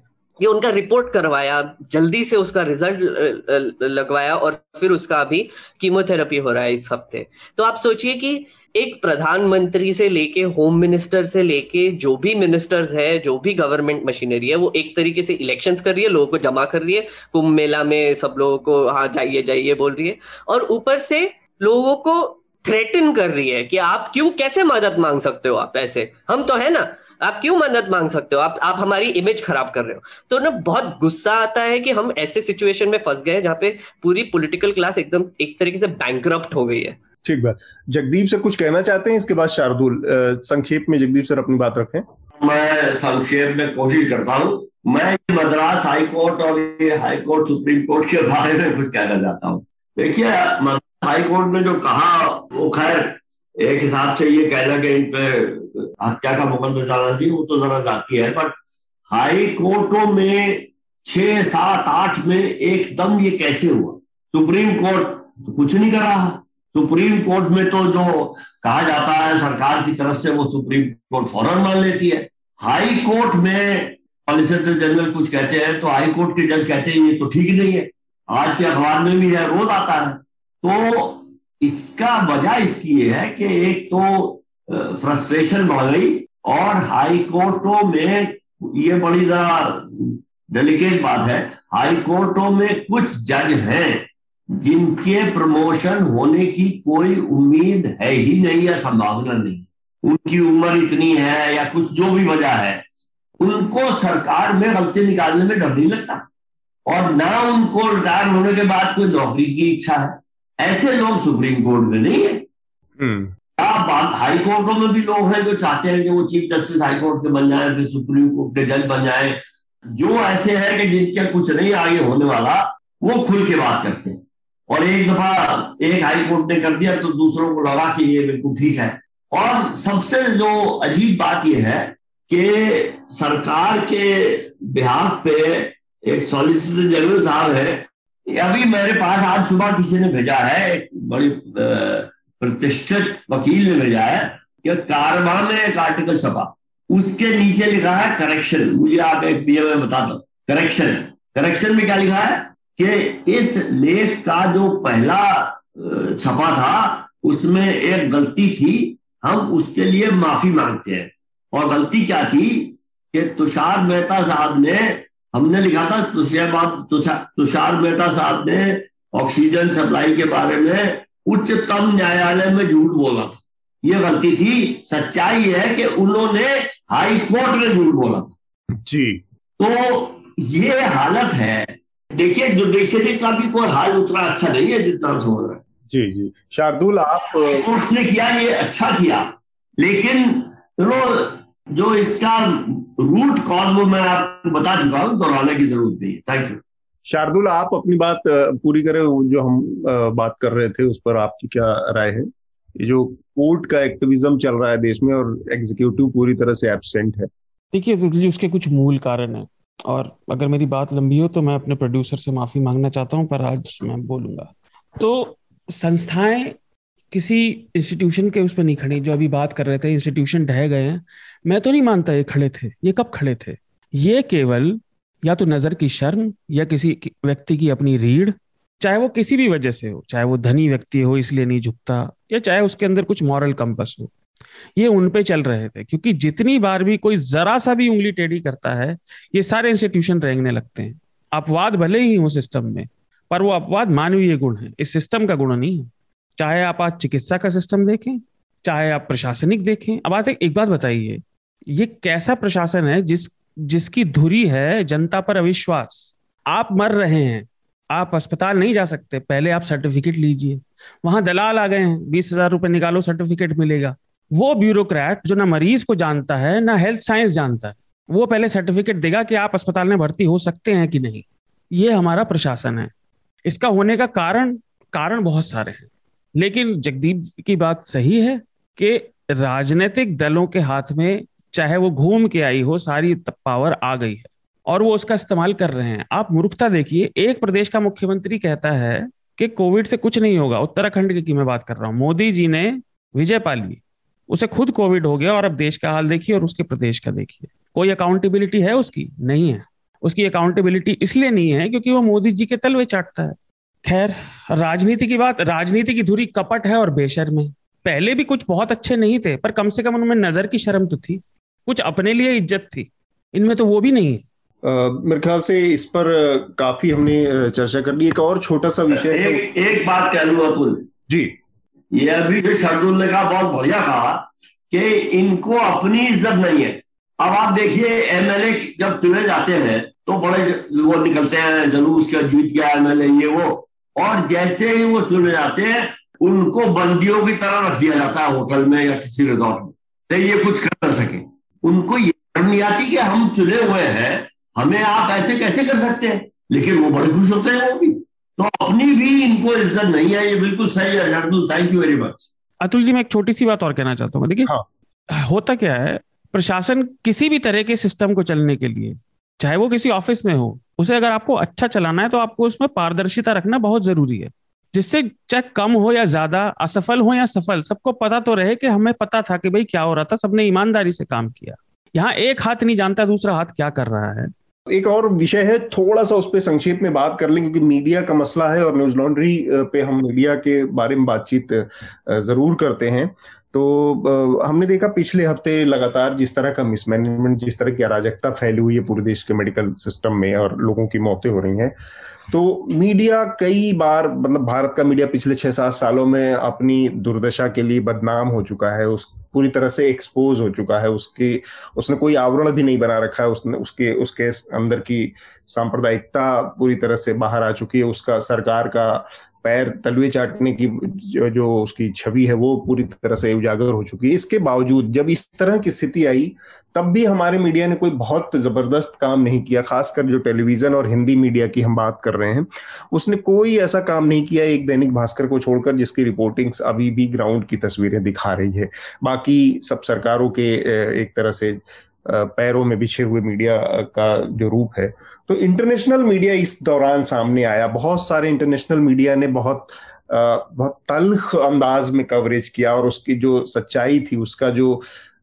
ये उनका रिपोर्ट करवाया, जल्दी से उसका रिजल्ट लगवाया और फिर उसका अभी कीमोथेरेपी हो रहा है इस हफ्ते। तो आप सोचिए कि एक प्रधानमंत्री से लेके होम मिनिस्टर से लेके जो भी मिनिस्टर्स है, जो भी गवर्नमेंट मशीनरी है, वो एक तरीके से इलेक्शंस कर रही है, लोगों को जमा कर रही है, कुंभ मेला में सब लोगों को हाँ जाइए जाइए बोल रही है और ऊपर से लोगों को थ्रेटन कर रही है कि आप क्यों, कैसे मदद मांग सकते हो आप, ऐसे हम तो है ना, आप क्यों मदद मांग सकते हो, आप आप हमारी इमेज खराब कर रहे हो। तो ना बहुत गुस्सा आता है कि हम ऐसे सिचुएशन में फंस गए जहाँ पे पूरी पॉलिटिकल क्लास एकदम एक तरीके से बैंकरप्ट हो गई है। ठीक बात। जगदीप सर कुछ कहना चाहते हैं, इसके बाद शार्दुल, संक्षेप में जगदीप सर अपनी बात रखें। मैं संक्षेप में कोशिश करता हूँ। मैं मद्रास हाईकोर्ट और ये हाईकोर्ट सुप्रीम कोर्ट के बारे में कुछ कहना चाहता हूँ। देखिए, मद्रास हाईकोर्ट ने जो कहा वो खैर एक हिसाब से ये कहना कि इन पे हत्या का मुकदमा चलाना चाहिए वो तो जरा जाती है, बट हाई कोर्टों में छह सात आठ में एकदम ये कैसे हुआ? सुप्रीम कोर्ट तो कुछ नहीं कर रहा। सुप्रीम कोर्ट में तो जो कहा जाता है सरकार की तरफ से वो सुप्रीम कोर्ट फौरन मान लेती है। हाई कोर्ट में सॉलिसिटर जनरल कुछ कहते हैं तो हाई कोर्ट के जज कहते हैं ये तो ठीक नहीं है। आज के अखबार में भी यह रोज आता है। तो इसका वजह इसकी है कि एक तो फ्रस्ट्रेशन बढ़ गई और हाई कोर्टों में, ये बड़ी जरा डेलिकेट बात है, हाई कोर्टों में कुछ जज हैं जिनके प्रमोशन होने की कोई उम्मीद है ही नहीं या संभावना नहीं, उनकी उम्र इतनी है या कुछ जो भी वजह है, उनको सरकार में गलती निकालने में डर नहीं लगता और ना उनको रिटायर होने के बाद कोई नौकरी की इच्छा है। ऐसे लोग सुप्रीम कोर्ट में नहीं है। आप हाई कोर्टों में भी लोग हैं जो चाहते हैं कि वो चीफ जस्टिस हाई कोर्ट के बन जाए, फिर सुप्रीम कोर्ट के जज बन जाए। जो ऐसे हैं कि जिनके कुछ नहीं आगे होने वाला, वो खुल के बात करते हैं और एक दफा एक हाई कोर्ट ने कर दिया तो दूसरों को लगा कि ये बिल्कुल ठीक है। और सबसे जो अजीब बात यह है कि सरकार के बिहाफ पे एक सॉलिसिटर जनरल साहब है, अभी मेरे पास आज सुबह किसी ने भेजा है, एक बड़ी प्रतिष्ठित वकील ने भेजा है कि कारवां में एक आर्टिकल छपा, उसके नीचे लिखा है करेक्शन, मुझे आप एक पीए में बता दो करेक्शन। करेक्शन में क्या लिखा है कि इस लेख का जो पहला छपा था उसमें एक गलती थी, हम उसके लिए माफी मांगते हैं। और गलती क्या थी कि तुषार मेहता साहब ने, हमने लिखा था तुषार तुषार मेहता साहब ने ऑक्सीजन सप्लाई के बारे में उच्चतम न्यायालय में झूठ बोला था, ये गलती थी। सच्चाई है कि उन्होंने हाई कोर्ट में झूठ बोला था जी। तो ये हालत है। देखिए, जुडिशरी का भी कोई हाल उतना अच्छा नहीं है जितना हम समझ रहे हैं। जी जी शार्दुल, आप कोर्ट ने किया ये अच्छा किया, लेकिन तो जो इसका रूट कॉल वो मैं आपको बता चुका हूँ, दोहराने की जरूरत नहीं है। Thank you. शार्दुल, आप अपनी बात पूरी करें, जो हम बात कर रहे थे उस पर आपकी क्या राय है? जो कोर्ट का एक्टिविज्म चल रहा है देश में और एग्जीक्यूटिव पूरी तरह से एब्सेंट है। देखिए, उसके कुछ मूल कारण है और अगर मेरी बात लंबी हो तो मैं अपने प्रोड्यूसर से माफी मांगना चाहता हूं, पर आज मैं बोलूंगा। तो संस्थाएं किसी इंस्टीट्यूशन के उस पर नहीं खड़ी, जो अभी बात कर रहे थे इंस्टीट्यूशन ढह गए हैं, मैं तो नहीं मानता ये खड़े थे। ये कब खड़े थे? ये केवल या तो नजर की शर्म या किसी व्यक्ति की अपनी रीढ़, चाहे वो किसी भी वजह से हो, चाहे वो धनी व्यक्ति हो इसलिए नहीं झुकता या चाहे उसके अंदर कुछ मॉरल कंपास हो, ये उन पे चल रहे थे। क्योंकि जितनी बार भी कोई जरा सा भी उंगली टेढ़ी करता है, ये सारे इंस्टीट्यूशन रेंगने लगते हैं। अपवाद भले ही हो सिस्टम में, पर वो अपवाद मानवीय गुण है, इस सिस्टम का गुण नहीं है। चाहे आप आज चिकित्सा का सिस्टम देखें, चाहे आप प्रशासनिक देखें। अब आते एक बात बताइए, ये कैसा प्रशासन है जिस जिसकी धुरी है जनता पर अविश्वास। आप मर रहे हैं, आप अस्पताल नहीं जा सकते, पहले आप सर्टिफिकेट लीजिए। वहां दलाल आ गए हैं, बीस हजार रुपए निकालो सर्टिफिकेट मिलेगा। वो ब्यूरोक्रेट जो ना मरीज को जानता है ना हेल्थ साइंस जानता है, वो पहले सर्टिफिकेट देगा कि आप अस्पताल में भर्ती हो सकते हैं कि नहीं। ये हमारा प्रशासन है। इसका होने का कारण कारण बहुत सारे हैं, लेकिन जगदीप की बात सही है कि राजनीतिक दलों के हाथ में, चाहे वो घूम के आई हो, सारी पावर आ गई है और वो उसका इस्तेमाल कर रहे हैं। आप मूर्खता देखिए, एक प्रदेश का मुख्यमंत्री कहता है कि कोविड से कुछ नहीं होगा। उत्तराखंड की मैं बात कर रहा हूँ, मोदी जी ने विजय पाली, उसे खुद कोविड हो गया और अब देश का हाल देखिए और उसके प्रदेश का देखिए। कोई अकाउंटेबिलिटी है उसकी? नहीं है। उसकी अकाउंटेबिलिटी इसलिए नहीं है क्योंकि वो मोदी जी के तलवे चाटता है। खैर, राजनीति की बात, राजनीति की धुरी कपट है और बेशर्म है। पहले भी कुछ बहुत अच्छे नहीं थे, पर कम से कम उनमें नजर की शर्म तो थी, कुछ अपने लिए इज्जत थी, इनमें तो वो भी नहीं है। मेरे ख्याल से इस पर काफी हमने चर्चा कर ली। एक और छोटा सा विषय, एक, एक बात कह लूं अतुल जी, ये अभी जो शरदुल ने कहा बहुत बढ़िया कहा कि इनको अपनी इज्जत नहीं है। अब आप देखिए, एमएलए जब चुने जाते हैं तो बड़े वो निकलते हैं, जुलूस के जीत गया एमएलए ये वो, और जैसे ही वो चुने जाते हैं उनको बंदियों की तरह रख दिया जाता है होटल में या किसी रिजॉर्ट में, तो ये कुछ कर सके। उनको ये शर्म नहीं आती कि हम चुने हुए हैं, हमें आप ऐसे कैसे कर सकते हैं, लेकिन वो बड़े खुश होते हैं। वो भी तो अपनी भी इनको इज्जत नहीं है। ये बिल्कुल सही है Atul, thank you very much. Atul ji, मैं एक छोटी सी बात और कहना चाहता हूँ। देखिए, हाँ। होता क्या है, प्रशासन किसी भी तरह के सिस्टम को चलने के लिए, चाहे वो किसी ऑफिस में हो, उसे अगर आपको अच्छा चलाना है तो आपको उसमें पारदर्शिता रखना बहुत जरूरी है, जिससे चेक कम हो या ज्यादा, असफल हो या सफल, सबको पता तो रहे कि हमें पता था कि भाई क्या हो रहा था, सबने ईमानदारी से काम किया। यहाँ एक हाथ नहीं जानता दूसरा हाथ क्या कर रहा है। एक और विषय है, थोड़ा सा उस पर संक्षेप में बात कर लें क्योंकि मीडिया का मसला है और न्यूज लॉन्ड्री पे हम मीडिया के बारे में बातचीत जरूर करते हैं। तो हमने देखा पिछले हफ्ते लगातार जिस तरह का मिसमैनेजमेंट, जिस तरह की अराजकता फैली हुई है पूरे देश के मेडिकल सिस्टम में और लोगों की मौतें हो रही हैं, तो मीडिया कई बार, मतलब भारत का मीडिया पिछले छह सात सालों में अपनी दुर्दशा के लिए बदनाम हो चुका है, उस पूरी तरह से एक्सपोज हो चुका है, उसकी उसने कोई आवरण भी नहीं बना रखा है, उसने उसके उसके अंदर की सांप्रदायिकता पूरी तरह से बाहर आ चुकी है, उसका सरकार का पैर तलवे चाटने की जो, जो उसकी छवि है वो पूरी तरह से उजागर हो चुकी है। इसके बावजूद जब इस तरह की स्थिति आई तब भी हमारे मीडिया ने कोई बहुत जबरदस्त काम नहीं किया, खासकर जो टेलीविजन और हिंदी मीडिया की हम बात कर रहे हैं उसने कोई ऐसा काम नहीं किया, एक दैनिक भास्कर को छोड़कर, जिसकी रिपोर्टिंग्स अभी भी ग्राउंड की तस्वीरें दिखा रही है। बाकी सब सरकारों के एक तरह से पैरों में बिछे हुए मीडिया का जो रूप है, तो इंटरनेशनल मीडिया इस दौरान सामने आया। बहुत सारे इंटरनेशनल मीडिया ने बहुत बहुत तल्ख अंदाज में कवरेज किया और उसकी जो सच्चाई थी, उसका जो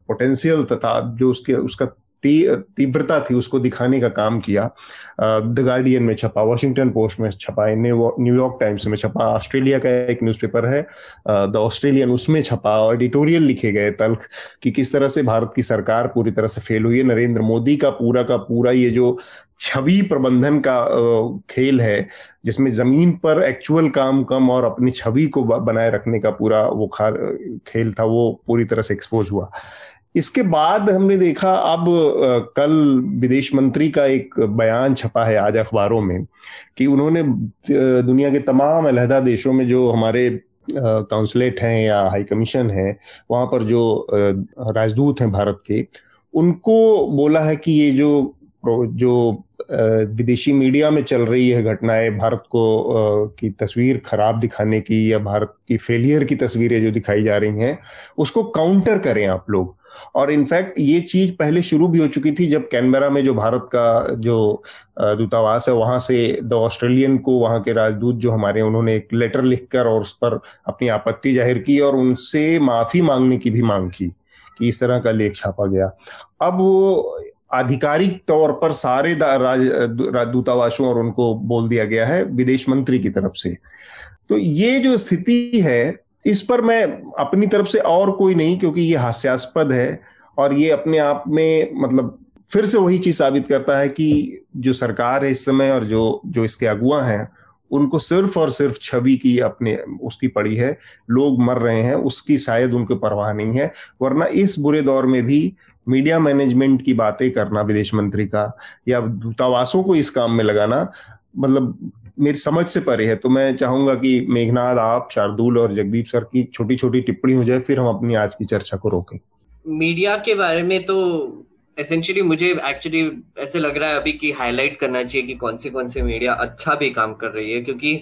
पोटेंशियल था, जो उसके उसका तीव्रता थी, उसको दिखाने का काम किया। द गार्डियन में छपा, वॉशिंगटन पोस्ट में छपा, न्यूयॉर्क टाइम्स में छपा, ऑस्ट्रेलिया का एक न्यूज़पेपर है द ऑस्ट्रेलियन, उसमें छपा और एडिटोरियल लिखे गए तल्ख कि किस तरह से भारत की सरकार पूरी तरह से फेल हुई है। नरेंद्र मोदी का पूरा का पूरा ये जो छवि प्रबंधन का खेल है, जिसमें जमीन पर एक्चुअल काम कम और अपनी छवि को बनाए रखने का पूरा वो खेल था, वो पूरी तरह से एक्सपोज हुआ। इसके बाद हमने देखा, अब कल विदेश मंत्री का एक बयान छपा है आज अखबारों में कि उन्होंने दुनिया के तमाम अलहदा देशों में जो हमारे काउंसलेट हैं या हाई कमीशन हैं, वहाँ पर जो राजदूत हैं भारत के, उनको बोला है कि ये जो जो विदेशी मीडिया में चल रही है घटनाएं, भारत को की तस्वीर खराब दिखाने की या भारत की फेलियर की तस्वीरें जो दिखाई जा रही हैं, उसको काउंटर करें आप लोग। और इनफैक्ट ये चीज पहले शुरू भी हो चुकी थी जब कैनबरा में जो भारत का जो दूतावास है वहां से द ऑस्ट्रेलियन को वहां के राजदूत जो हमारे, उन्होंने एक लेटर लिखकर और उस पर अपनी आपत्ति जाहिर की और उनसे माफी मांगने की भी मांग की कि इस तरह का लेख छापा गया। अब वो आधिकारिक तौर पर सारे दूतावासों और उनको बोल दिया गया है विदेश मंत्री की तरफ से। तो ये जो स्थिति है इस पर मैं अपनी तरफ से और कोई नहीं, क्योंकि ये हास्यास्पद है और ये अपने आप में मतलब फिर से वही चीज साबित करता है कि जो सरकार है इस समय और जो जो इसके अगुआ हैं उनको सिर्फ और सिर्फ छवि की अपने उसकी पड़ी है। लोग मर रहे हैं, उसकी शायद उनको परवाह नहीं है, वरना इस बुरे दौर में भी मीडिया मैनेजमेंट की बातें करना विदेश मंत्री का या दूतावासों को इस काम में लगाना मतलब मेरी समझ से परे है। तो मैं चाहूंगा कि मेघनाद, आप, शार्दुल और जगदीप सर की छोटी छोटी टिप्पणी हो जाए, फिर हम अपनी आज की चर्चा को रोकें। मीडिया के बारे में तो एसेंशियली मुझे एक्चुअली ऐसे लग रहा है अभी कि हाईलाइट करना चाहिए कि कौन से कौन से मीडिया अच्छा भी काम कर रही है, क्योंकि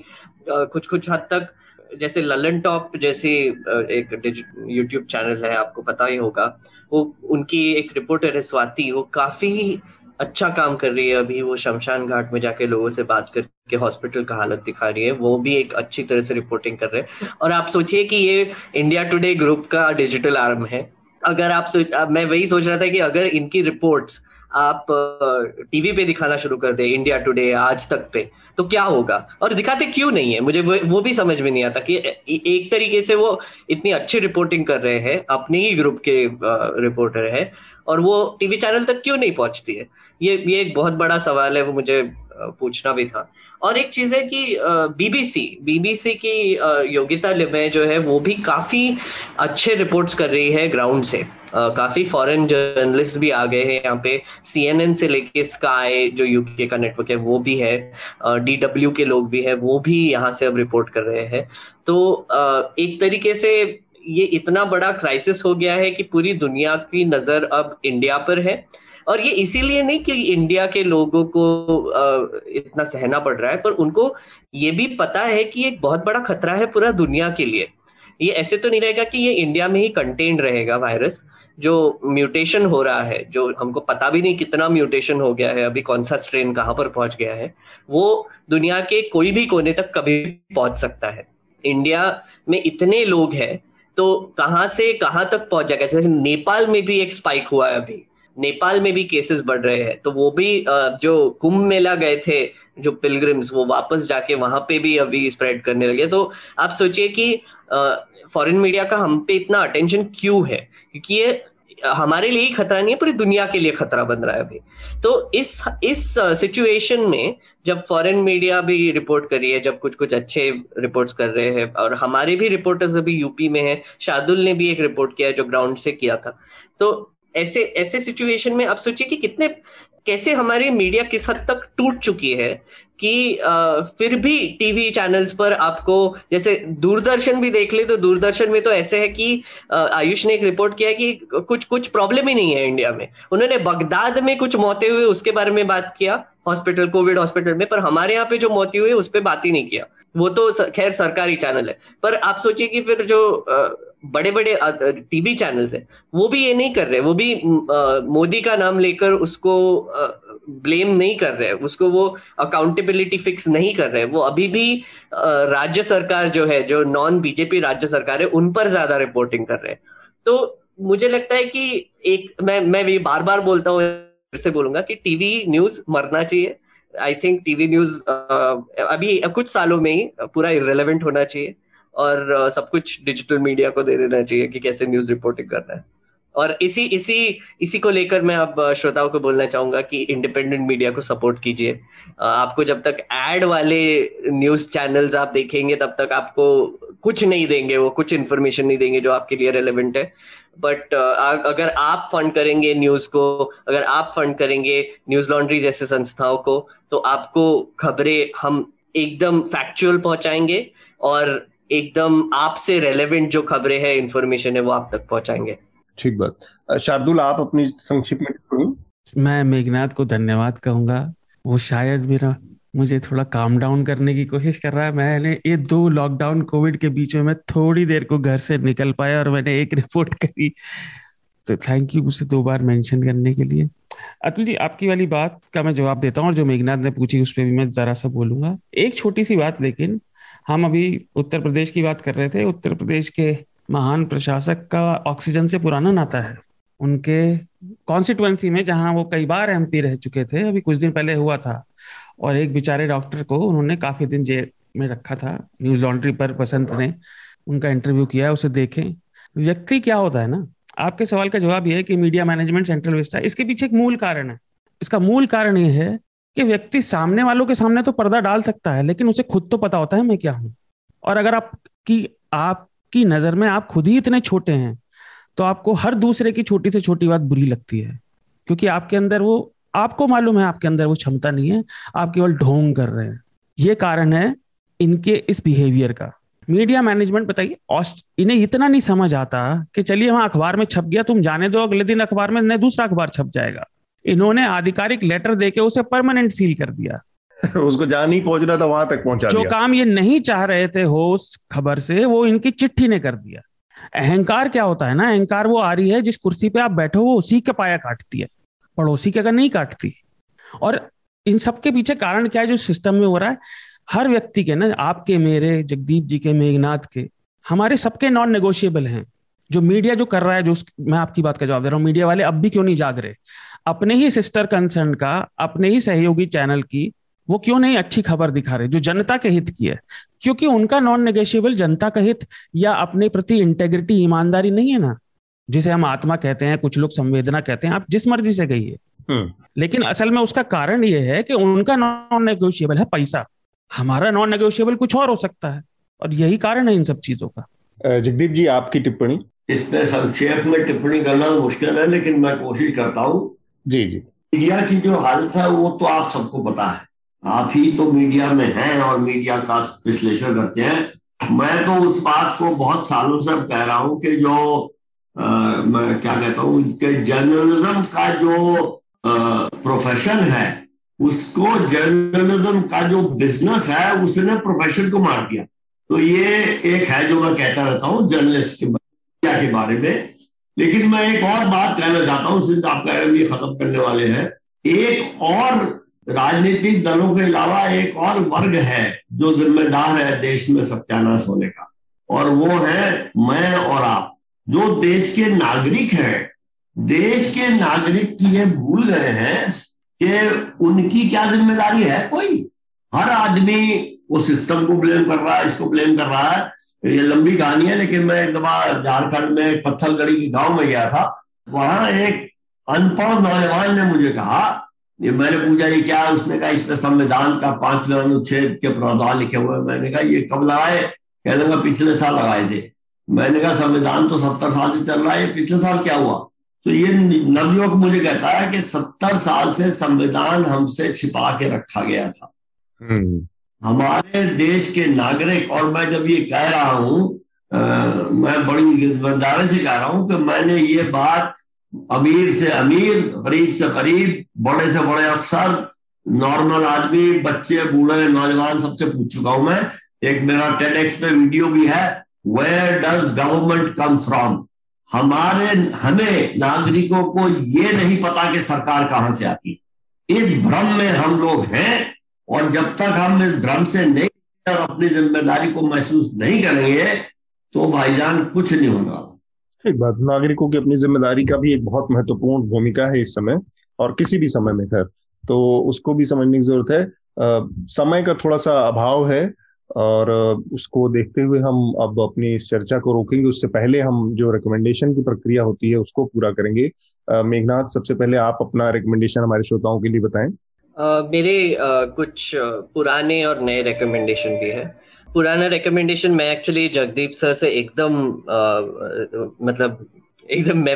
कुछ कुछ हद तक जैसे लल्लनटॉप जैसे एक यूट्यूब चैनल है, आपको पता ही होगा, वो उनकी एक रिपोर्टर है स्वाति, वो काफी अच्छा काम कर रही है। अभी वो शमशान घाट में जाके लोगों से बात करके हॉस्पिटल का हालत दिखा रही है, वो भी एक अच्छी तरह से रिपोर्टिंग कर रहे हैं। और आप सोचिए कि ये इंडिया टुडे ग्रुप का डिजिटल आर्म है। अगर आप सोच, मैं वही सोच रहा था कि अगर इनकी रिपोर्ट्स आप टीवी पे दिखाना शुरू कर दे, इंडिया टुडे, आज तक पे, तो क्या होगा। और दिखाते क्यों नहीं है, मुझे वो, वो भी समझ में नहीं आता कि एक तरीके से वो इतनी अच्छी रिपोर्टिंग कर रहे हैं, अपने ही ग्रुप के रिपोर्टर है, और वो टीवी चैनल तक क्यों नहीं पहुंचती है। ये ये एक बहुत बड़ा सवाल है, वो मुझे पूछना भी था। और एक चीज है कि बीबीसी बीबीसी की योगिता लिमे जो है वो भी काफी अच्छे रिपोर्ट्स कर रही है ग्राउंड से। काफी फॉरेन जर्नलिस्ट भी आ गए हैं यहाँ पे, सीएनएन से लेके स्काई जो यूके का नेटवर्क है वो भी है, डीडब्ल्यू के लोग भी है, वो भी यहाँ से अब रिपोर्ट कर रहे हैं। तो एक तरीके से ये इतना बड़ा क्राइसिस हो गया है कि पूरी दुनिया की नजर अब इंडिया पर है। और ये इसीलिए नहीं कि इंडिया के लोगों को इतना सहना पड़ रहा है, पर उनको ये भी पता है कि एक बहुत बड़ा खतरा है पूरा दुनिया के लिए। ये ऐसे तो नहीं रहेगा कि ये इंडिया में ही कंटेन्ड रहेगा वायरस। जो म्यूटेशन हो रहा है, जो हमको पता भी नहीं कितना म्यूटेशन हो गया है, अभी कौन सा स्ट्रेन कहाँ पर पहुंच गया है, वो दुनिया के कोई भी कोने तक कभी पहुंच सकता है। इंडिया में इतने लोग हैं तो कहाँ से कहाँ तक पहुंच जाएगा। जैसे नेपाल में भी एक स्पाइक हुआ है, अभी नेपाल में भी केसेस बढ़ रहे हैं। तो वो भी जो कुंभ मेला गए थे जो पिलग्रिम्स, वो वापस जाके वहां पे भी अभी स्प्रेड करने लगे। तो आप सोचिए कि फॉरेन मीडिया का हम पे इतना अटेंशन क्यों है, क्योंकि ये हमारे लिए ही खतरा नहीं है, पूरी दुनिया के लिए खतरा बन रहा है अभी। तो इस इस सिचुएशन में जब फॉरेन मीडिया भी रिपोर्ट कर रही है, जब कुछ कुछ अच्छे रिपोर्ट्स कर रहे हैं, और हमारे भी रिपोर्टर्स अभी यूपी में हैं, शार्दुल ने भी एक रिपोर्ट किया है जो ग्राउंड से किया था। तो ऐसे ऐसे सिचुएशन में आप सोचिए कि कितने कैसे हमारी मीडिया किस हद तक टूट चुकी है कि आ, फिर भी टीवी चैनल्स पर आपको, जैसे दूरदर्शन भी देख ले तो दूरदर्शन में तो ऐसे है कि आयुष ने एक रिपोर्ट किया है कि कुछ कुछ प्रॉब्लम ही नहीं है इंडिया में। उन्होंने बगदाद में कुछ मौतें हुए उसके बारे में बात किया, हॉस्पिटल, कोविड हॉस्पिटल में, पर हमारे यहाँ पे जो मौतें हुई उस पर बात ही नहीं किया। वो तो खैर सरकारी चैनल है, पर आप सोचिए कि फिर जो बड़े बड़े टीवी चैनल्स हैं वो भी ये नहीं कर रहे, वो भी मोदी का नाम लेकर उसको ब्लेम नहीं कर रहे, उसको वो अकाउंटेबिलिटी फिक्स नहीं कर रहे। वो अभी भी राज्य सरकार जो है, जो नॉन बीजेपी राज्य सरकार है, उन पर ज्यादा रिपोर्टिंग कर रहे हैं। तो मुझे लगता है कि एक मैं मैं भी बार बार बोलता हूँ, फिर से बोलूंगा कि टीवी न्यूज मरना चाहिए। आई थिंक टीवी न्यूज अभी कुछ सालों में ही पूरा इरेलेवेंट होना चाहिए और uh, सब कुछ डिजिटल मीडिया को दे देना चाहिए कि कैसे न्यूज रिपोर्टिंग करना है। और इसी इसी इसी को लेकर मैं अब श्रोताओं को बोलना चाहूंगा कि इंडिपेंडेंट मीडिया को सपोर्ट कीजिए। आपको जब तक एड वाले न्यूज चैनल्स आप देखेंगे तब तक आपको कुछ नहीं देंगे, वो कुछ इन्फॉर्मेशन नहीं देंगे जो आपके लिए रेलेवेंट है। बट uh, अगर आप फंड करेंगे न्यूज को, अगर आप फंड करेंगे न्यूज लॉन्ड्री जैसे संस्थाओं को, तो आपको खबरें हम एकदम फैक्चुअल पहुंचाएंगे और एकदम आपसे रेलेवेंट जो खबरें हैं, इंफॉर्मेशन है, वो आप तक पहुंचाएंगे। ठीक बात। शार्दुल, आप अपनी संक्षिप्त में। मैं मेघनाथ को धन्यवाद कहूंगा, वो शायद मेरा मुझे थोड़ा काम डाउन करने की कोशिश कर रहा है। मैंने ये दो लॉकडाउन कोविड के बीच में मैं थोड़ी देर को घर से निकल पाया और मैंने एक रिपोर्ट करी, तो थैंक यू मुझे दो बार मेंशन करने के लिए। अतुल जी, आपकी वाली बात का मैं जवाब देता हूँ और जो मेघनाथ ने पूछी उस पर भी मैं जरा सा बोलूंगा। एक छोटी सी बात, लेकिन हम अभी उत्तर प्रदेश की बात कर रहे थे। उत्तर प्रदेश के महान प्रशासक का ऑक्सीजन से पुराना नाता है। उनके कॉन्स्टिट्यूएंसी में जहां वो कई बार एमपी रह चुके थे, अभी कुछ दिन पहले हुआ था, और एक बेचारे डॉक्टर को उन्होंने काफी दिन जेल में रखा था। न्यूज लॉन्ड्री पर बसंत ने उनका इंटरव्यू किया है, उसे देखें। व्यक्ति क्या होता है ना, आपके सवाल का जवाब यह है कि मीडिया मैनेजमेंट सेंट्रल वेस्ट है। इसके पीछे एक मूल कारण है। इसका मूल कारण यह है कि व्यक्ति सामने वालों के सामने तो पर्दा डाल सकता है, लेकिन उसे खुद तो पता होता है मैं क्या हूं। और अगर आपकी आपकी नजर में आप खुद ही इतने छोटे हैं तो आपको हर दूसरे की छोटी से छोटी बात बुरी लगती है, क्योंकि आपके अंदर वो, आपको मालूम है आपके अंदर वो क्षमता नहीं है, आप केवल ढोंग कर रहे हैं। ये कारण है इनके इस बिहेवियर का। मीडिया मैनेजमेंट, बताइए, इन्हें इतना नहीं समझ आता कि चलिए वहां अखबार में छप गया, तुम जाने दो, अगले दिन अखबार में नया दूसरा अखबार छप जाएगा। इन्होंने आधिकारिक लेटर देके उसे परमानेंट सील कर दिया। उसको जहां नहीं पहुंचना था वहां तक पहुंचा दिया। जो काम ये नहीं चाह रहे थे होस्ट खबर से, वो इनकी चिट्ठी ने कर दिया। अहंकार क्या होता है ना, अहंकार वो आ रही है जिस कुर्सी पे आप बैठो वो उसी का पाया काटती है, पड़ोसी का नहीं काटती। और इन सबके पीछे कारण क्या है जो सिस्टम में हो रहा है? हर व्यक्ति के ना, आपके, मेरे, जगदीप जी के, मेघनाथ के, हमारे सबके नॉन नेगोशिएबल हैं। जो मीडिया जो कर रहा है, जो मैं आपकी बात का जवाब दे रहा हूँ, मीडिया वाले अब भी क्यों नहीं जाग रहे? अपने ही सिस्टर कंसर्न का, अपने ही सहयोगी चैनल की वो क्यों नहीं अच्छी खबर दिखा रहे जो जनता के हित की है? क्योंकि उनका नॉन नेगोशिएबल जनता का हित या अपने प्रति इंटेग्रिटी, ईमानदारी नहीं है ना, जिसे हम आत्मा कहते हैं, कुछ लोग संवेदना कहते हैं, आप जिस मर्जी से कहिए, लेकिन असल में उसका कारण यह है कि उनका नॉन नेगोशिएबल है पैसा। हमारा नॉन नेगोशिएबल कुछ और हो सकता है, और यही कारण है इन सब चीजों का। जगदीप जी, आपकी टिप्पणी? इसमें संक्षेप में टिप्पणी करना मुश्किल है, लेकिन मैं कोशिश करता हूँ। जी जी, मीडिया की जो हालत है वो तो आप सबको पता है, आप ही तो मीडिया में हैं और मीडिया का विश्लेषण करते हैं। मैं तो उस बात को बहुत सालों से कह रहा हूँ कि जो आ, मैं क्या कहता हूँ कि जर्नलिज्म का जो आ, प्रोफेशन है, उसको जर्नलिज्म का जो बिजनेस है उसने प्रोफेशन को मार दिया। तो ये एक है जो मैं कहता रहता हूँ जर्नलिस्ट के बारे, के बारे में। लेकिन मैं एक और बात कहना चाहता हूँ, सिंस आप कह रहे हैं ये खत्म करने वाले हैं। एक और राजनीतिक दलों के अलावा एक और वर्ग है जो जिम्मेदार है देश में सत्यानाश होने का, और वो है मैं और आप, जो देश के नागरिक हैं। देश के नागरिक की ये भूल गए हैं कि उनकी क्या जिम्मेदारी है कोई। हर आदमी उस सिस्टम को ब्लेम कर रहा है, इसको ब्लेम कर रहा है। ये लंबी कहानी है, लेकिन मैं एक दफा झारखंड में पत्थलगढ़ी के गांव में गया था। वहां एक अनपढ़ नौजवान ने मुझे कहा, ये मैंने पूछा ये क्या है, उसने कहा इस पर संविधान का पांचवें अनुच्छेद के प्रावधान लिखे हुए। मैंने कहा ये कब लगाए? कह लूंगा पिछले साल लगाए थे। मैंने कहा संविधान तो सत्तर साल से चल रहा है, ये पिछले साल क्या हुआ? तो ये नवयुवक मुझे कहता है कि सत्तर साल से संविधान हमसे छिपा के रखा गया था। hmm. हमारे देश के नागरिक, और मैं जब ये कह रहा हूं, मैं बड़ी जिम्मेदारी से कह रहा हूं कि मैंने ये बात अमीर से अमीर, गरीब से गरीब, बड़े से बड़े अफसर, नॉर्मल आदमी, बच्चे, बूढ़े, नौजवान, सबसे पूछ चुका हूं मैं। एक मेरा टेडएक्स पे वीडियो भी है, where does government come from. हमारे, हमें नागरिकों को ये नहीं पता कि सरकार कहां से आती है। इस भ्रम में हम लोग हैं, और जब तक हम इस भ्रम से नहीं और अपनी जिम्मेदारी को महसूस नहीं करेंगे तो भाईजान कुछ नहीं होगा। एक बात, नागरिकों की अपनी जिम्मेदारी का भी एक बहुत महत्वपूर्ण भूमिका है इस समय, और किसी भी समय में, खैर, तो उसको भी समझने की जरूरत है। आ, समय का थोड़ा सा अभाव है, और उसको देखते हुए हम अब अपनी इस चर्चा को रोकेंगे। उससे पहले हम जो रिकमेंडेशन की प्रक्रिया होती है उसको पूरा करेंगे। मेघनाथ, सबसे पहले आप अपना रिकमेंडेशन हमारे श्रोताओं के लिए बताएं। आ, मेरे आ, कुछ पुराने और नए रिकमेंडेशन भी है। पुराना रिकमेंडेशन, मैं एक्चुअली जगदीप सर से एकदम आ, मतलब एकदम मैं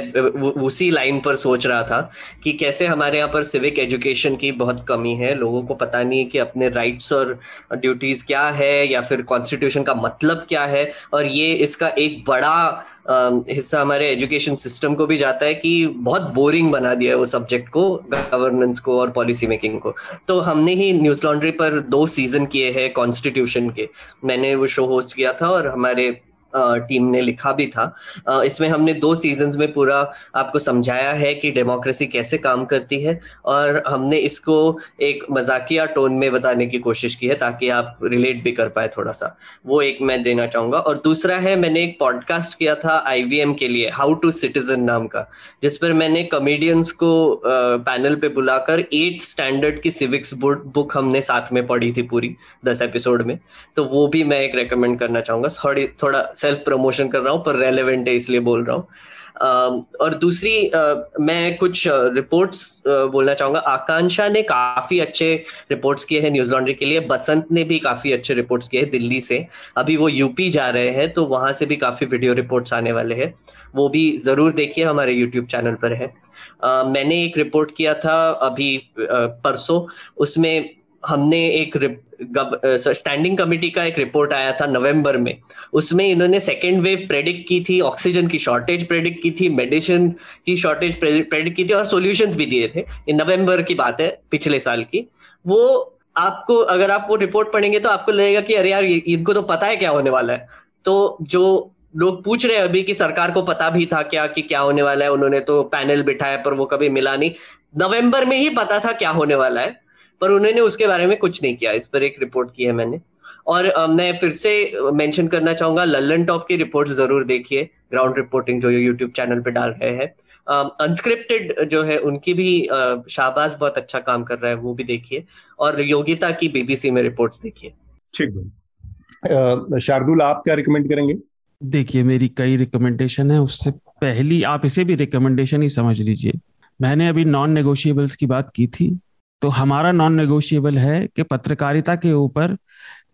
उसी लाइन पर सोच रहा था कि कैसे हमारे यहाँ पर सिविक एजुकेशन की बहुत कमी है, लोगों को पता नहीं है कि अपने राइट्स और ड्यूटीज क्या है या फिर कॉन्स्टिट्यूशन का मतलब क्या है, और ये इसका एक बड़ा हिस्सा हमारे एजुकेशन सिस्टम को भी जाता है कि बहुत बोरिंग बना दिया है वो सब्जेक्ट को, गवर्नेंस को और पॉलिसी मेकिंग को। तो हमने ही न्यूज़ लॉन्ड्री पर दो सीजन किए हैं कॉन्स्टिट्यूशन के, मैंने वो शो होस्ट किया था और हमारे टीम ने लिखा भी था। इसमें हमने दो सीजन्स में पूरा आपको समझाया है कि डेमोक्रेसी कैसे काम करती है, और हमने इसको एक मजाकिया टोन में बताने की कोशिश की है ताकि आप रिलेट भी कर पाए थोड़ा सा, वो एक मैं देना चाहूँगा। और दूसरा है, मैंने एक पॉडकास्ट किया था आईवीएम के लिए, हाउ टू सिटीजन नाम का, जिस पर मैंने कॉमेडियंस को पैनल पे बुलाकर एट स्टैंडर्ड की सिविक्स बुक हमने साथ में पढ़ी थी पूरी दस एपिसोड में, तो वो भी मैं एक रेकमेंड करना चाहूँगा। थोड़ी थोड़ा सेल्फ प्रमोशन कर रहा हूँ पर रेलेवेंट है इसलिए बोल रहा हूँ। और दूसरी मैं कुछ रिपोर्ट्स बोलना चाहूँगा। आकांक्षा ने काफ़ी अच्छे रिपोर्ट्स किए हैं न्यूज़ लॉन्ड्री के लिए, बसंत ने भी काफ़ी अच्छे रिपोर्ट्स किए हैं दिल्ली से, अभी वो यूपी जा रहे हैं तो वहाँ से भी काफ़ी वीडियो रिपोर्ट्स आने वाले हैं, वो भी ज़रूर देखिए, हमारे यूट्यूब चैनल पर है। मैंने एक रिपोर्ट किया था अभी परसों, उसमें हमने एक स्टैंडिंग कमेटी का एक रिपोर्ट आया था नवंबर में, उसमें इन्होंने सेकेंड वेव प्रेडिक्ट की थी, ऑक्सीजन की शॉर्टेज प्रेडिक्ट की थी, मेडिसिन की शॉर्टेज प्रेडिक्ट की थी और सॉल्यूशंस भी दिए थे। नवंबर की बात है पिछले साल की। वो आपको, अगर आप वो रिपोर्ट पढ़ेंगे तो आपको लगेगा कि अरे यार इनको तो पता है क्या होने वाला है। तो जो लोग पूछ रहे हैं अभी कि सरकार को पता भी था क्या कि क्या होने वाला है, उन्होंने तो पैनल बिठाया पर वो कभी मिला नहीं, नवंबर में ही पता था क्या होने वाला है पर उन्होंने उसके बारे में कुछ नहीं किया। इस पर एक रिपोर्ट की है मैंने। और मैं फिर से मेंशन करना चाहूँगा, लल्लनटॉप की रिपोर्ट्स ज़रूर देखिए, ग्राउंड रिपोर्टिंग जो यूट्यूब चैनल पे डाल रहे हैं, अनस्क्रिप्टेड जो है उनकी भी शाबाश, बहुत अच्छा काम कर रहा है, वो भी देखिए, और योगिता की बीबीसी में रिपोर्ट्स देखिए। ठीक, शार्दुल आप क्या रिकमेंड करेंगे? देखिए मेरी कई रिकमेंडेशन है, उससे पहली आप इसे भी रिकमेंडेशन ही समझ लीजिए। मैंने अभी नॉन नेगोशिएबल्स की बात की थी, तो हमारा नॉन नेगोशिएबल है कि पत्रकारिता के ऊपर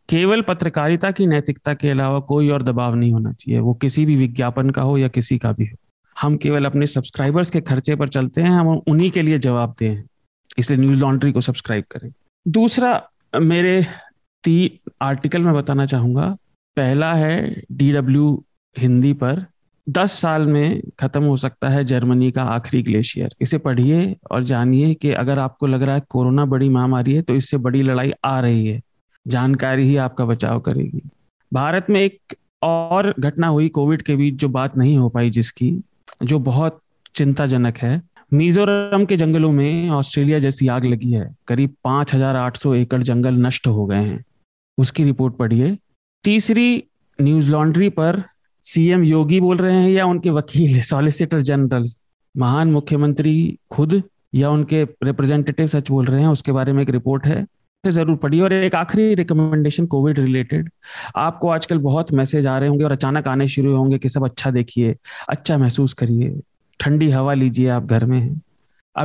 केवल पत्रकारिता की नैतिकता के अलावा कोई और दबाव नहीं होना चाहिए, वो किसी भी विज्ञापन का हो या किसी का भी हो। हम केवल अपने सब्सक्राइबर्स के खर्चे पर चलते हैं, हम उन्हीं के लिए जवाबदेह हैं, इसलिए न्यूज़ लॉन्ड्री को सब्सक्राइब करें। दूसरा, मेरे तीन आर्टिकल मैं बताना चाहूँगा। पहला है डीडब्ल्यू हिंदी पर, दस साल में खत्म हो सकता है जर्मनी का आखिरी ग्लेशियर। इसे पढ़िए और जानिए कि अगर आपको लग रहा है कोरोना बड़ी महामारी है तो इससे बड़ी लड़ाई आ रही है, जानकारी ही आपका बचाव करेगी। भारत में एक और घटना हुई कोविड के बीच, जो बात नहीं हो पाई, जिसकी जो बहुत चिंताजनक है। मिजोरम के जंगलों में ऑस्ट्रेलिया जैसी आग लगी है, करीब पाँच हजार आठ सौ एकड़ जंगल नष्ट हो गए हैं, उसकी रिपोर्ट पढ़िए। तीसरी, न्यूज़ लॉन्ड्री पर सीएम योगी बोल रहे हैं या उनके वकील सॉलिसिटर जनरल, महान मुख्यमंत्री खुद या उनके रिप्रेजेंटेटिव सच बोल रहे हैं, उसके बारे में एक रिपोर्ट है, उसे जरूर पढ़िए। और एक आखिरी रिकमेंडेशन कोविड रिलेटेड, आपको आजकल बहुत मैसेज आ रहे होंगे और अचानक आने शुरू होंगे कि सब अच्छा देखिए, अच्छा महसूस करिए, ठंडी हवा लीजिए, आप घर में हैं।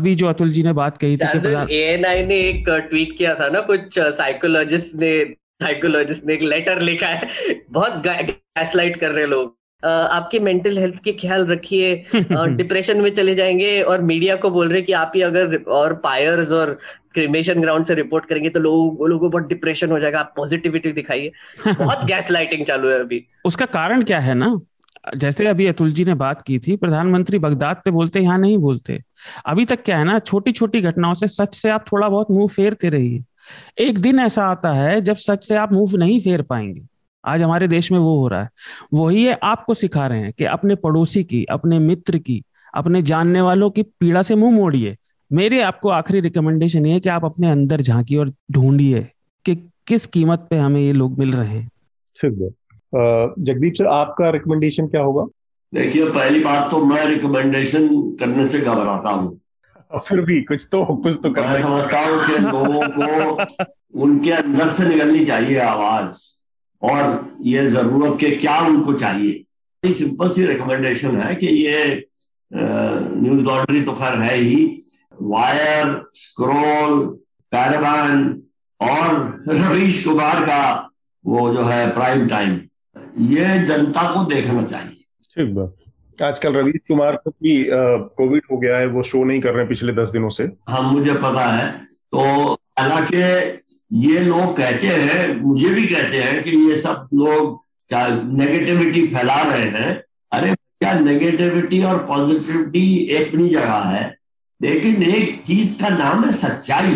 अभी जो अतुल जी ने बात कही थी, ए एन आई ने एक ट्वीट किया था ना, कुछ साइकोलॉजिस्ट ने साइकोलॉजिस्ट ने एक लेटर लिखा है, बहुत गैसलाइट कर रहे लोग, आपकी मेंटल हेल्थ की ख्याल रखिए, डिप्रेशन में चले जाएंगे, और मीडिया को बोल रहे कि आप ही अगर और फायर्स और क्रिमेशन ग्राउंड से रिपोर्ट करेंगे तो लोगों लोगों को बहुत डिप्रेशन हो जाएगा, आप पॉजिटिविटी दिखाइए। बहुत गैसलाइटिंग चालू है अभी। उसका कारण क्या है ना, जैसे अभी अतुल जी ने बात की थी, प्रधानमंत्री बगदाद पे बोलते, यहाँ नहीं बोलते। अभी तक क्या है ना, छोटी छोटी घटनाओं से, सच से आप थोड़ा बहुत मुंह फेरते रहिए, एक दिन ऐसा आता है जब सच से आप मुंह नहीं फेर पाएंगे। आज हमारे देश में वो हो रहा है, वही है, आपको सिखा रहे हैं कि अपने पड़ोसी की, अपने मित्र की, अपने जानने वालों की पीड़ा से मुंह मोड़िए। मेरे आपको आखिरी रिकमेंडेशन ये है कि आप अपने अंदर झांकिए और ढूंढिए कि किस कीमत पे हमें ये लोग मिल रहे हैं। जगदीप सर, आपका रिकमेंडेशन क्या होगा? देखिए, पहली बात तो मैं रिकमेंडेशन करने से घबराता हूँ, फिर भी कुछ तो कुछ तो करना, मैं समझता हूँ कि लोगों को उनके अंदर से निकलनी चाहिए आवाज, और ये जरूरत के क्या उनको चाहिए। सिंपल सी रिकमेंडेशन है कि ये न्यूज लॉन्ड्री तो खैर है ही, वायर, स्क्रोल, कैरावान और रवीश कुमार का वो जो है प्राइम टाइम, ये जनता को देखना चाहिए। ठीक बात। आजकल रवीश कुमार को भी कोविड हो गया है, वो शो नहीं कर रहे हैं पिछले दस दिनों से। हाँ, मुझे पता है। तो हालांकि ये लोग कहते हैं, मुझे भी कहते हैं कि ये सब लोग क्या नेगेटिविटी फैला रहे हैं। अरे क्या नेगेटिविटी और पॉजिटिविटी एक ही जगह है, लेकिन एक चीज का नाम है सच्चाई,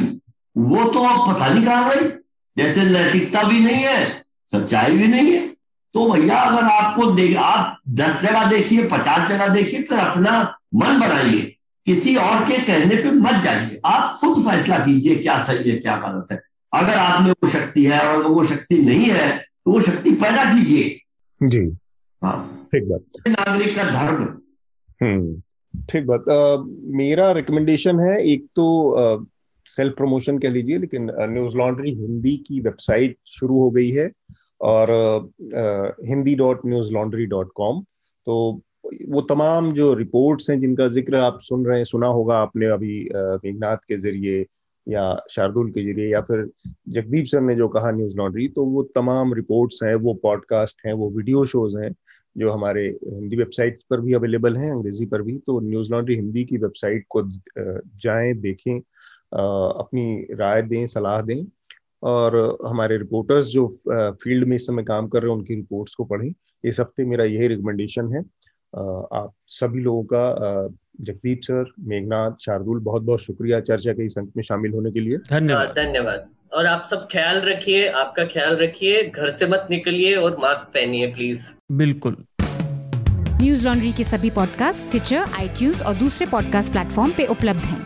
वो तो आप पता नहीं कहाँ गई। जैसे नैतिकता भी नहीं है, सच्चाई भी नहीं है। तो भैया अगर आपको देख आप दस जगह देखिए, पचास जगह देखिए, तो अपना मन बनाइए, किसी और के कहने पे मत जाइए। आप खुद फैसला कीजिए क्या सही है क्या गलत है। अगर आप में वो शक्ति है और वो शक्ति नहीं है तो वो शक्ति पैदा कीजिए। जी हाँ, ठीक बात। नागरिक का धर्म। हम्म, ठीक बात। uh, मेरा रिकमेंडेशन है, एक तो सेल्फ uh, प्रमोशन कह लीजिए, लेकिन न्यूज लॉन्ड्री हिंदी की वेबसाइट शुरू हो गई है और Hindi dot Newslaundry dot com. तो वो तमाम जो रिपोर्ट्स हैं जिनका जिक्र आप सुन रहे हैं, सुना होगा आपने अभी मेघनाथ के जरिए या शार्दुल के जरिए या फिर जगदीप सर ने जो कहा न्यूज लॉन्ड्री, तो वो तमाम रिपोर्ट्स हैं, वो पॉडकास्ट हैं, वो वीडियो शोज हैं जो हमारे हिंदी वेबसाइट्स पर भी अवेलेबल हैं, अंग्रेजी पर भी। तो न्यूज लॉन्ड्री हिंदी की वेबसाइट को जाएं, देखें, अपनी राय दें, सलाह दें, और हमारे रिपोर्टर्स जो फील्ड में इस समय काम कर रहे हैं उनकी रिपोर्ट्स को पढ़ें। इस हफ्ते मेरा यही रिकमेंडेशन है आप सभी लोगों का। जगदीप सर, मेघनाथ, शार्दुल, बहुत बहुत शुक्रिया चर्चा के इस अंक में शामिल होने के लिए। धन्यवाद, धन्यवाद। और आप सब ख्याल रखिए, आपका ख्याल रखिए, घर से मत निकलिए और मास्क पहनिए प्लीज। बिल्कुल। न्यूज लॉन्ड्री के सभी पॉडकास्ट टिचर, आईट्यूज और दूसरे पॉडकास्ट प्लेटफॉर्म पे उपलब्ध हैं।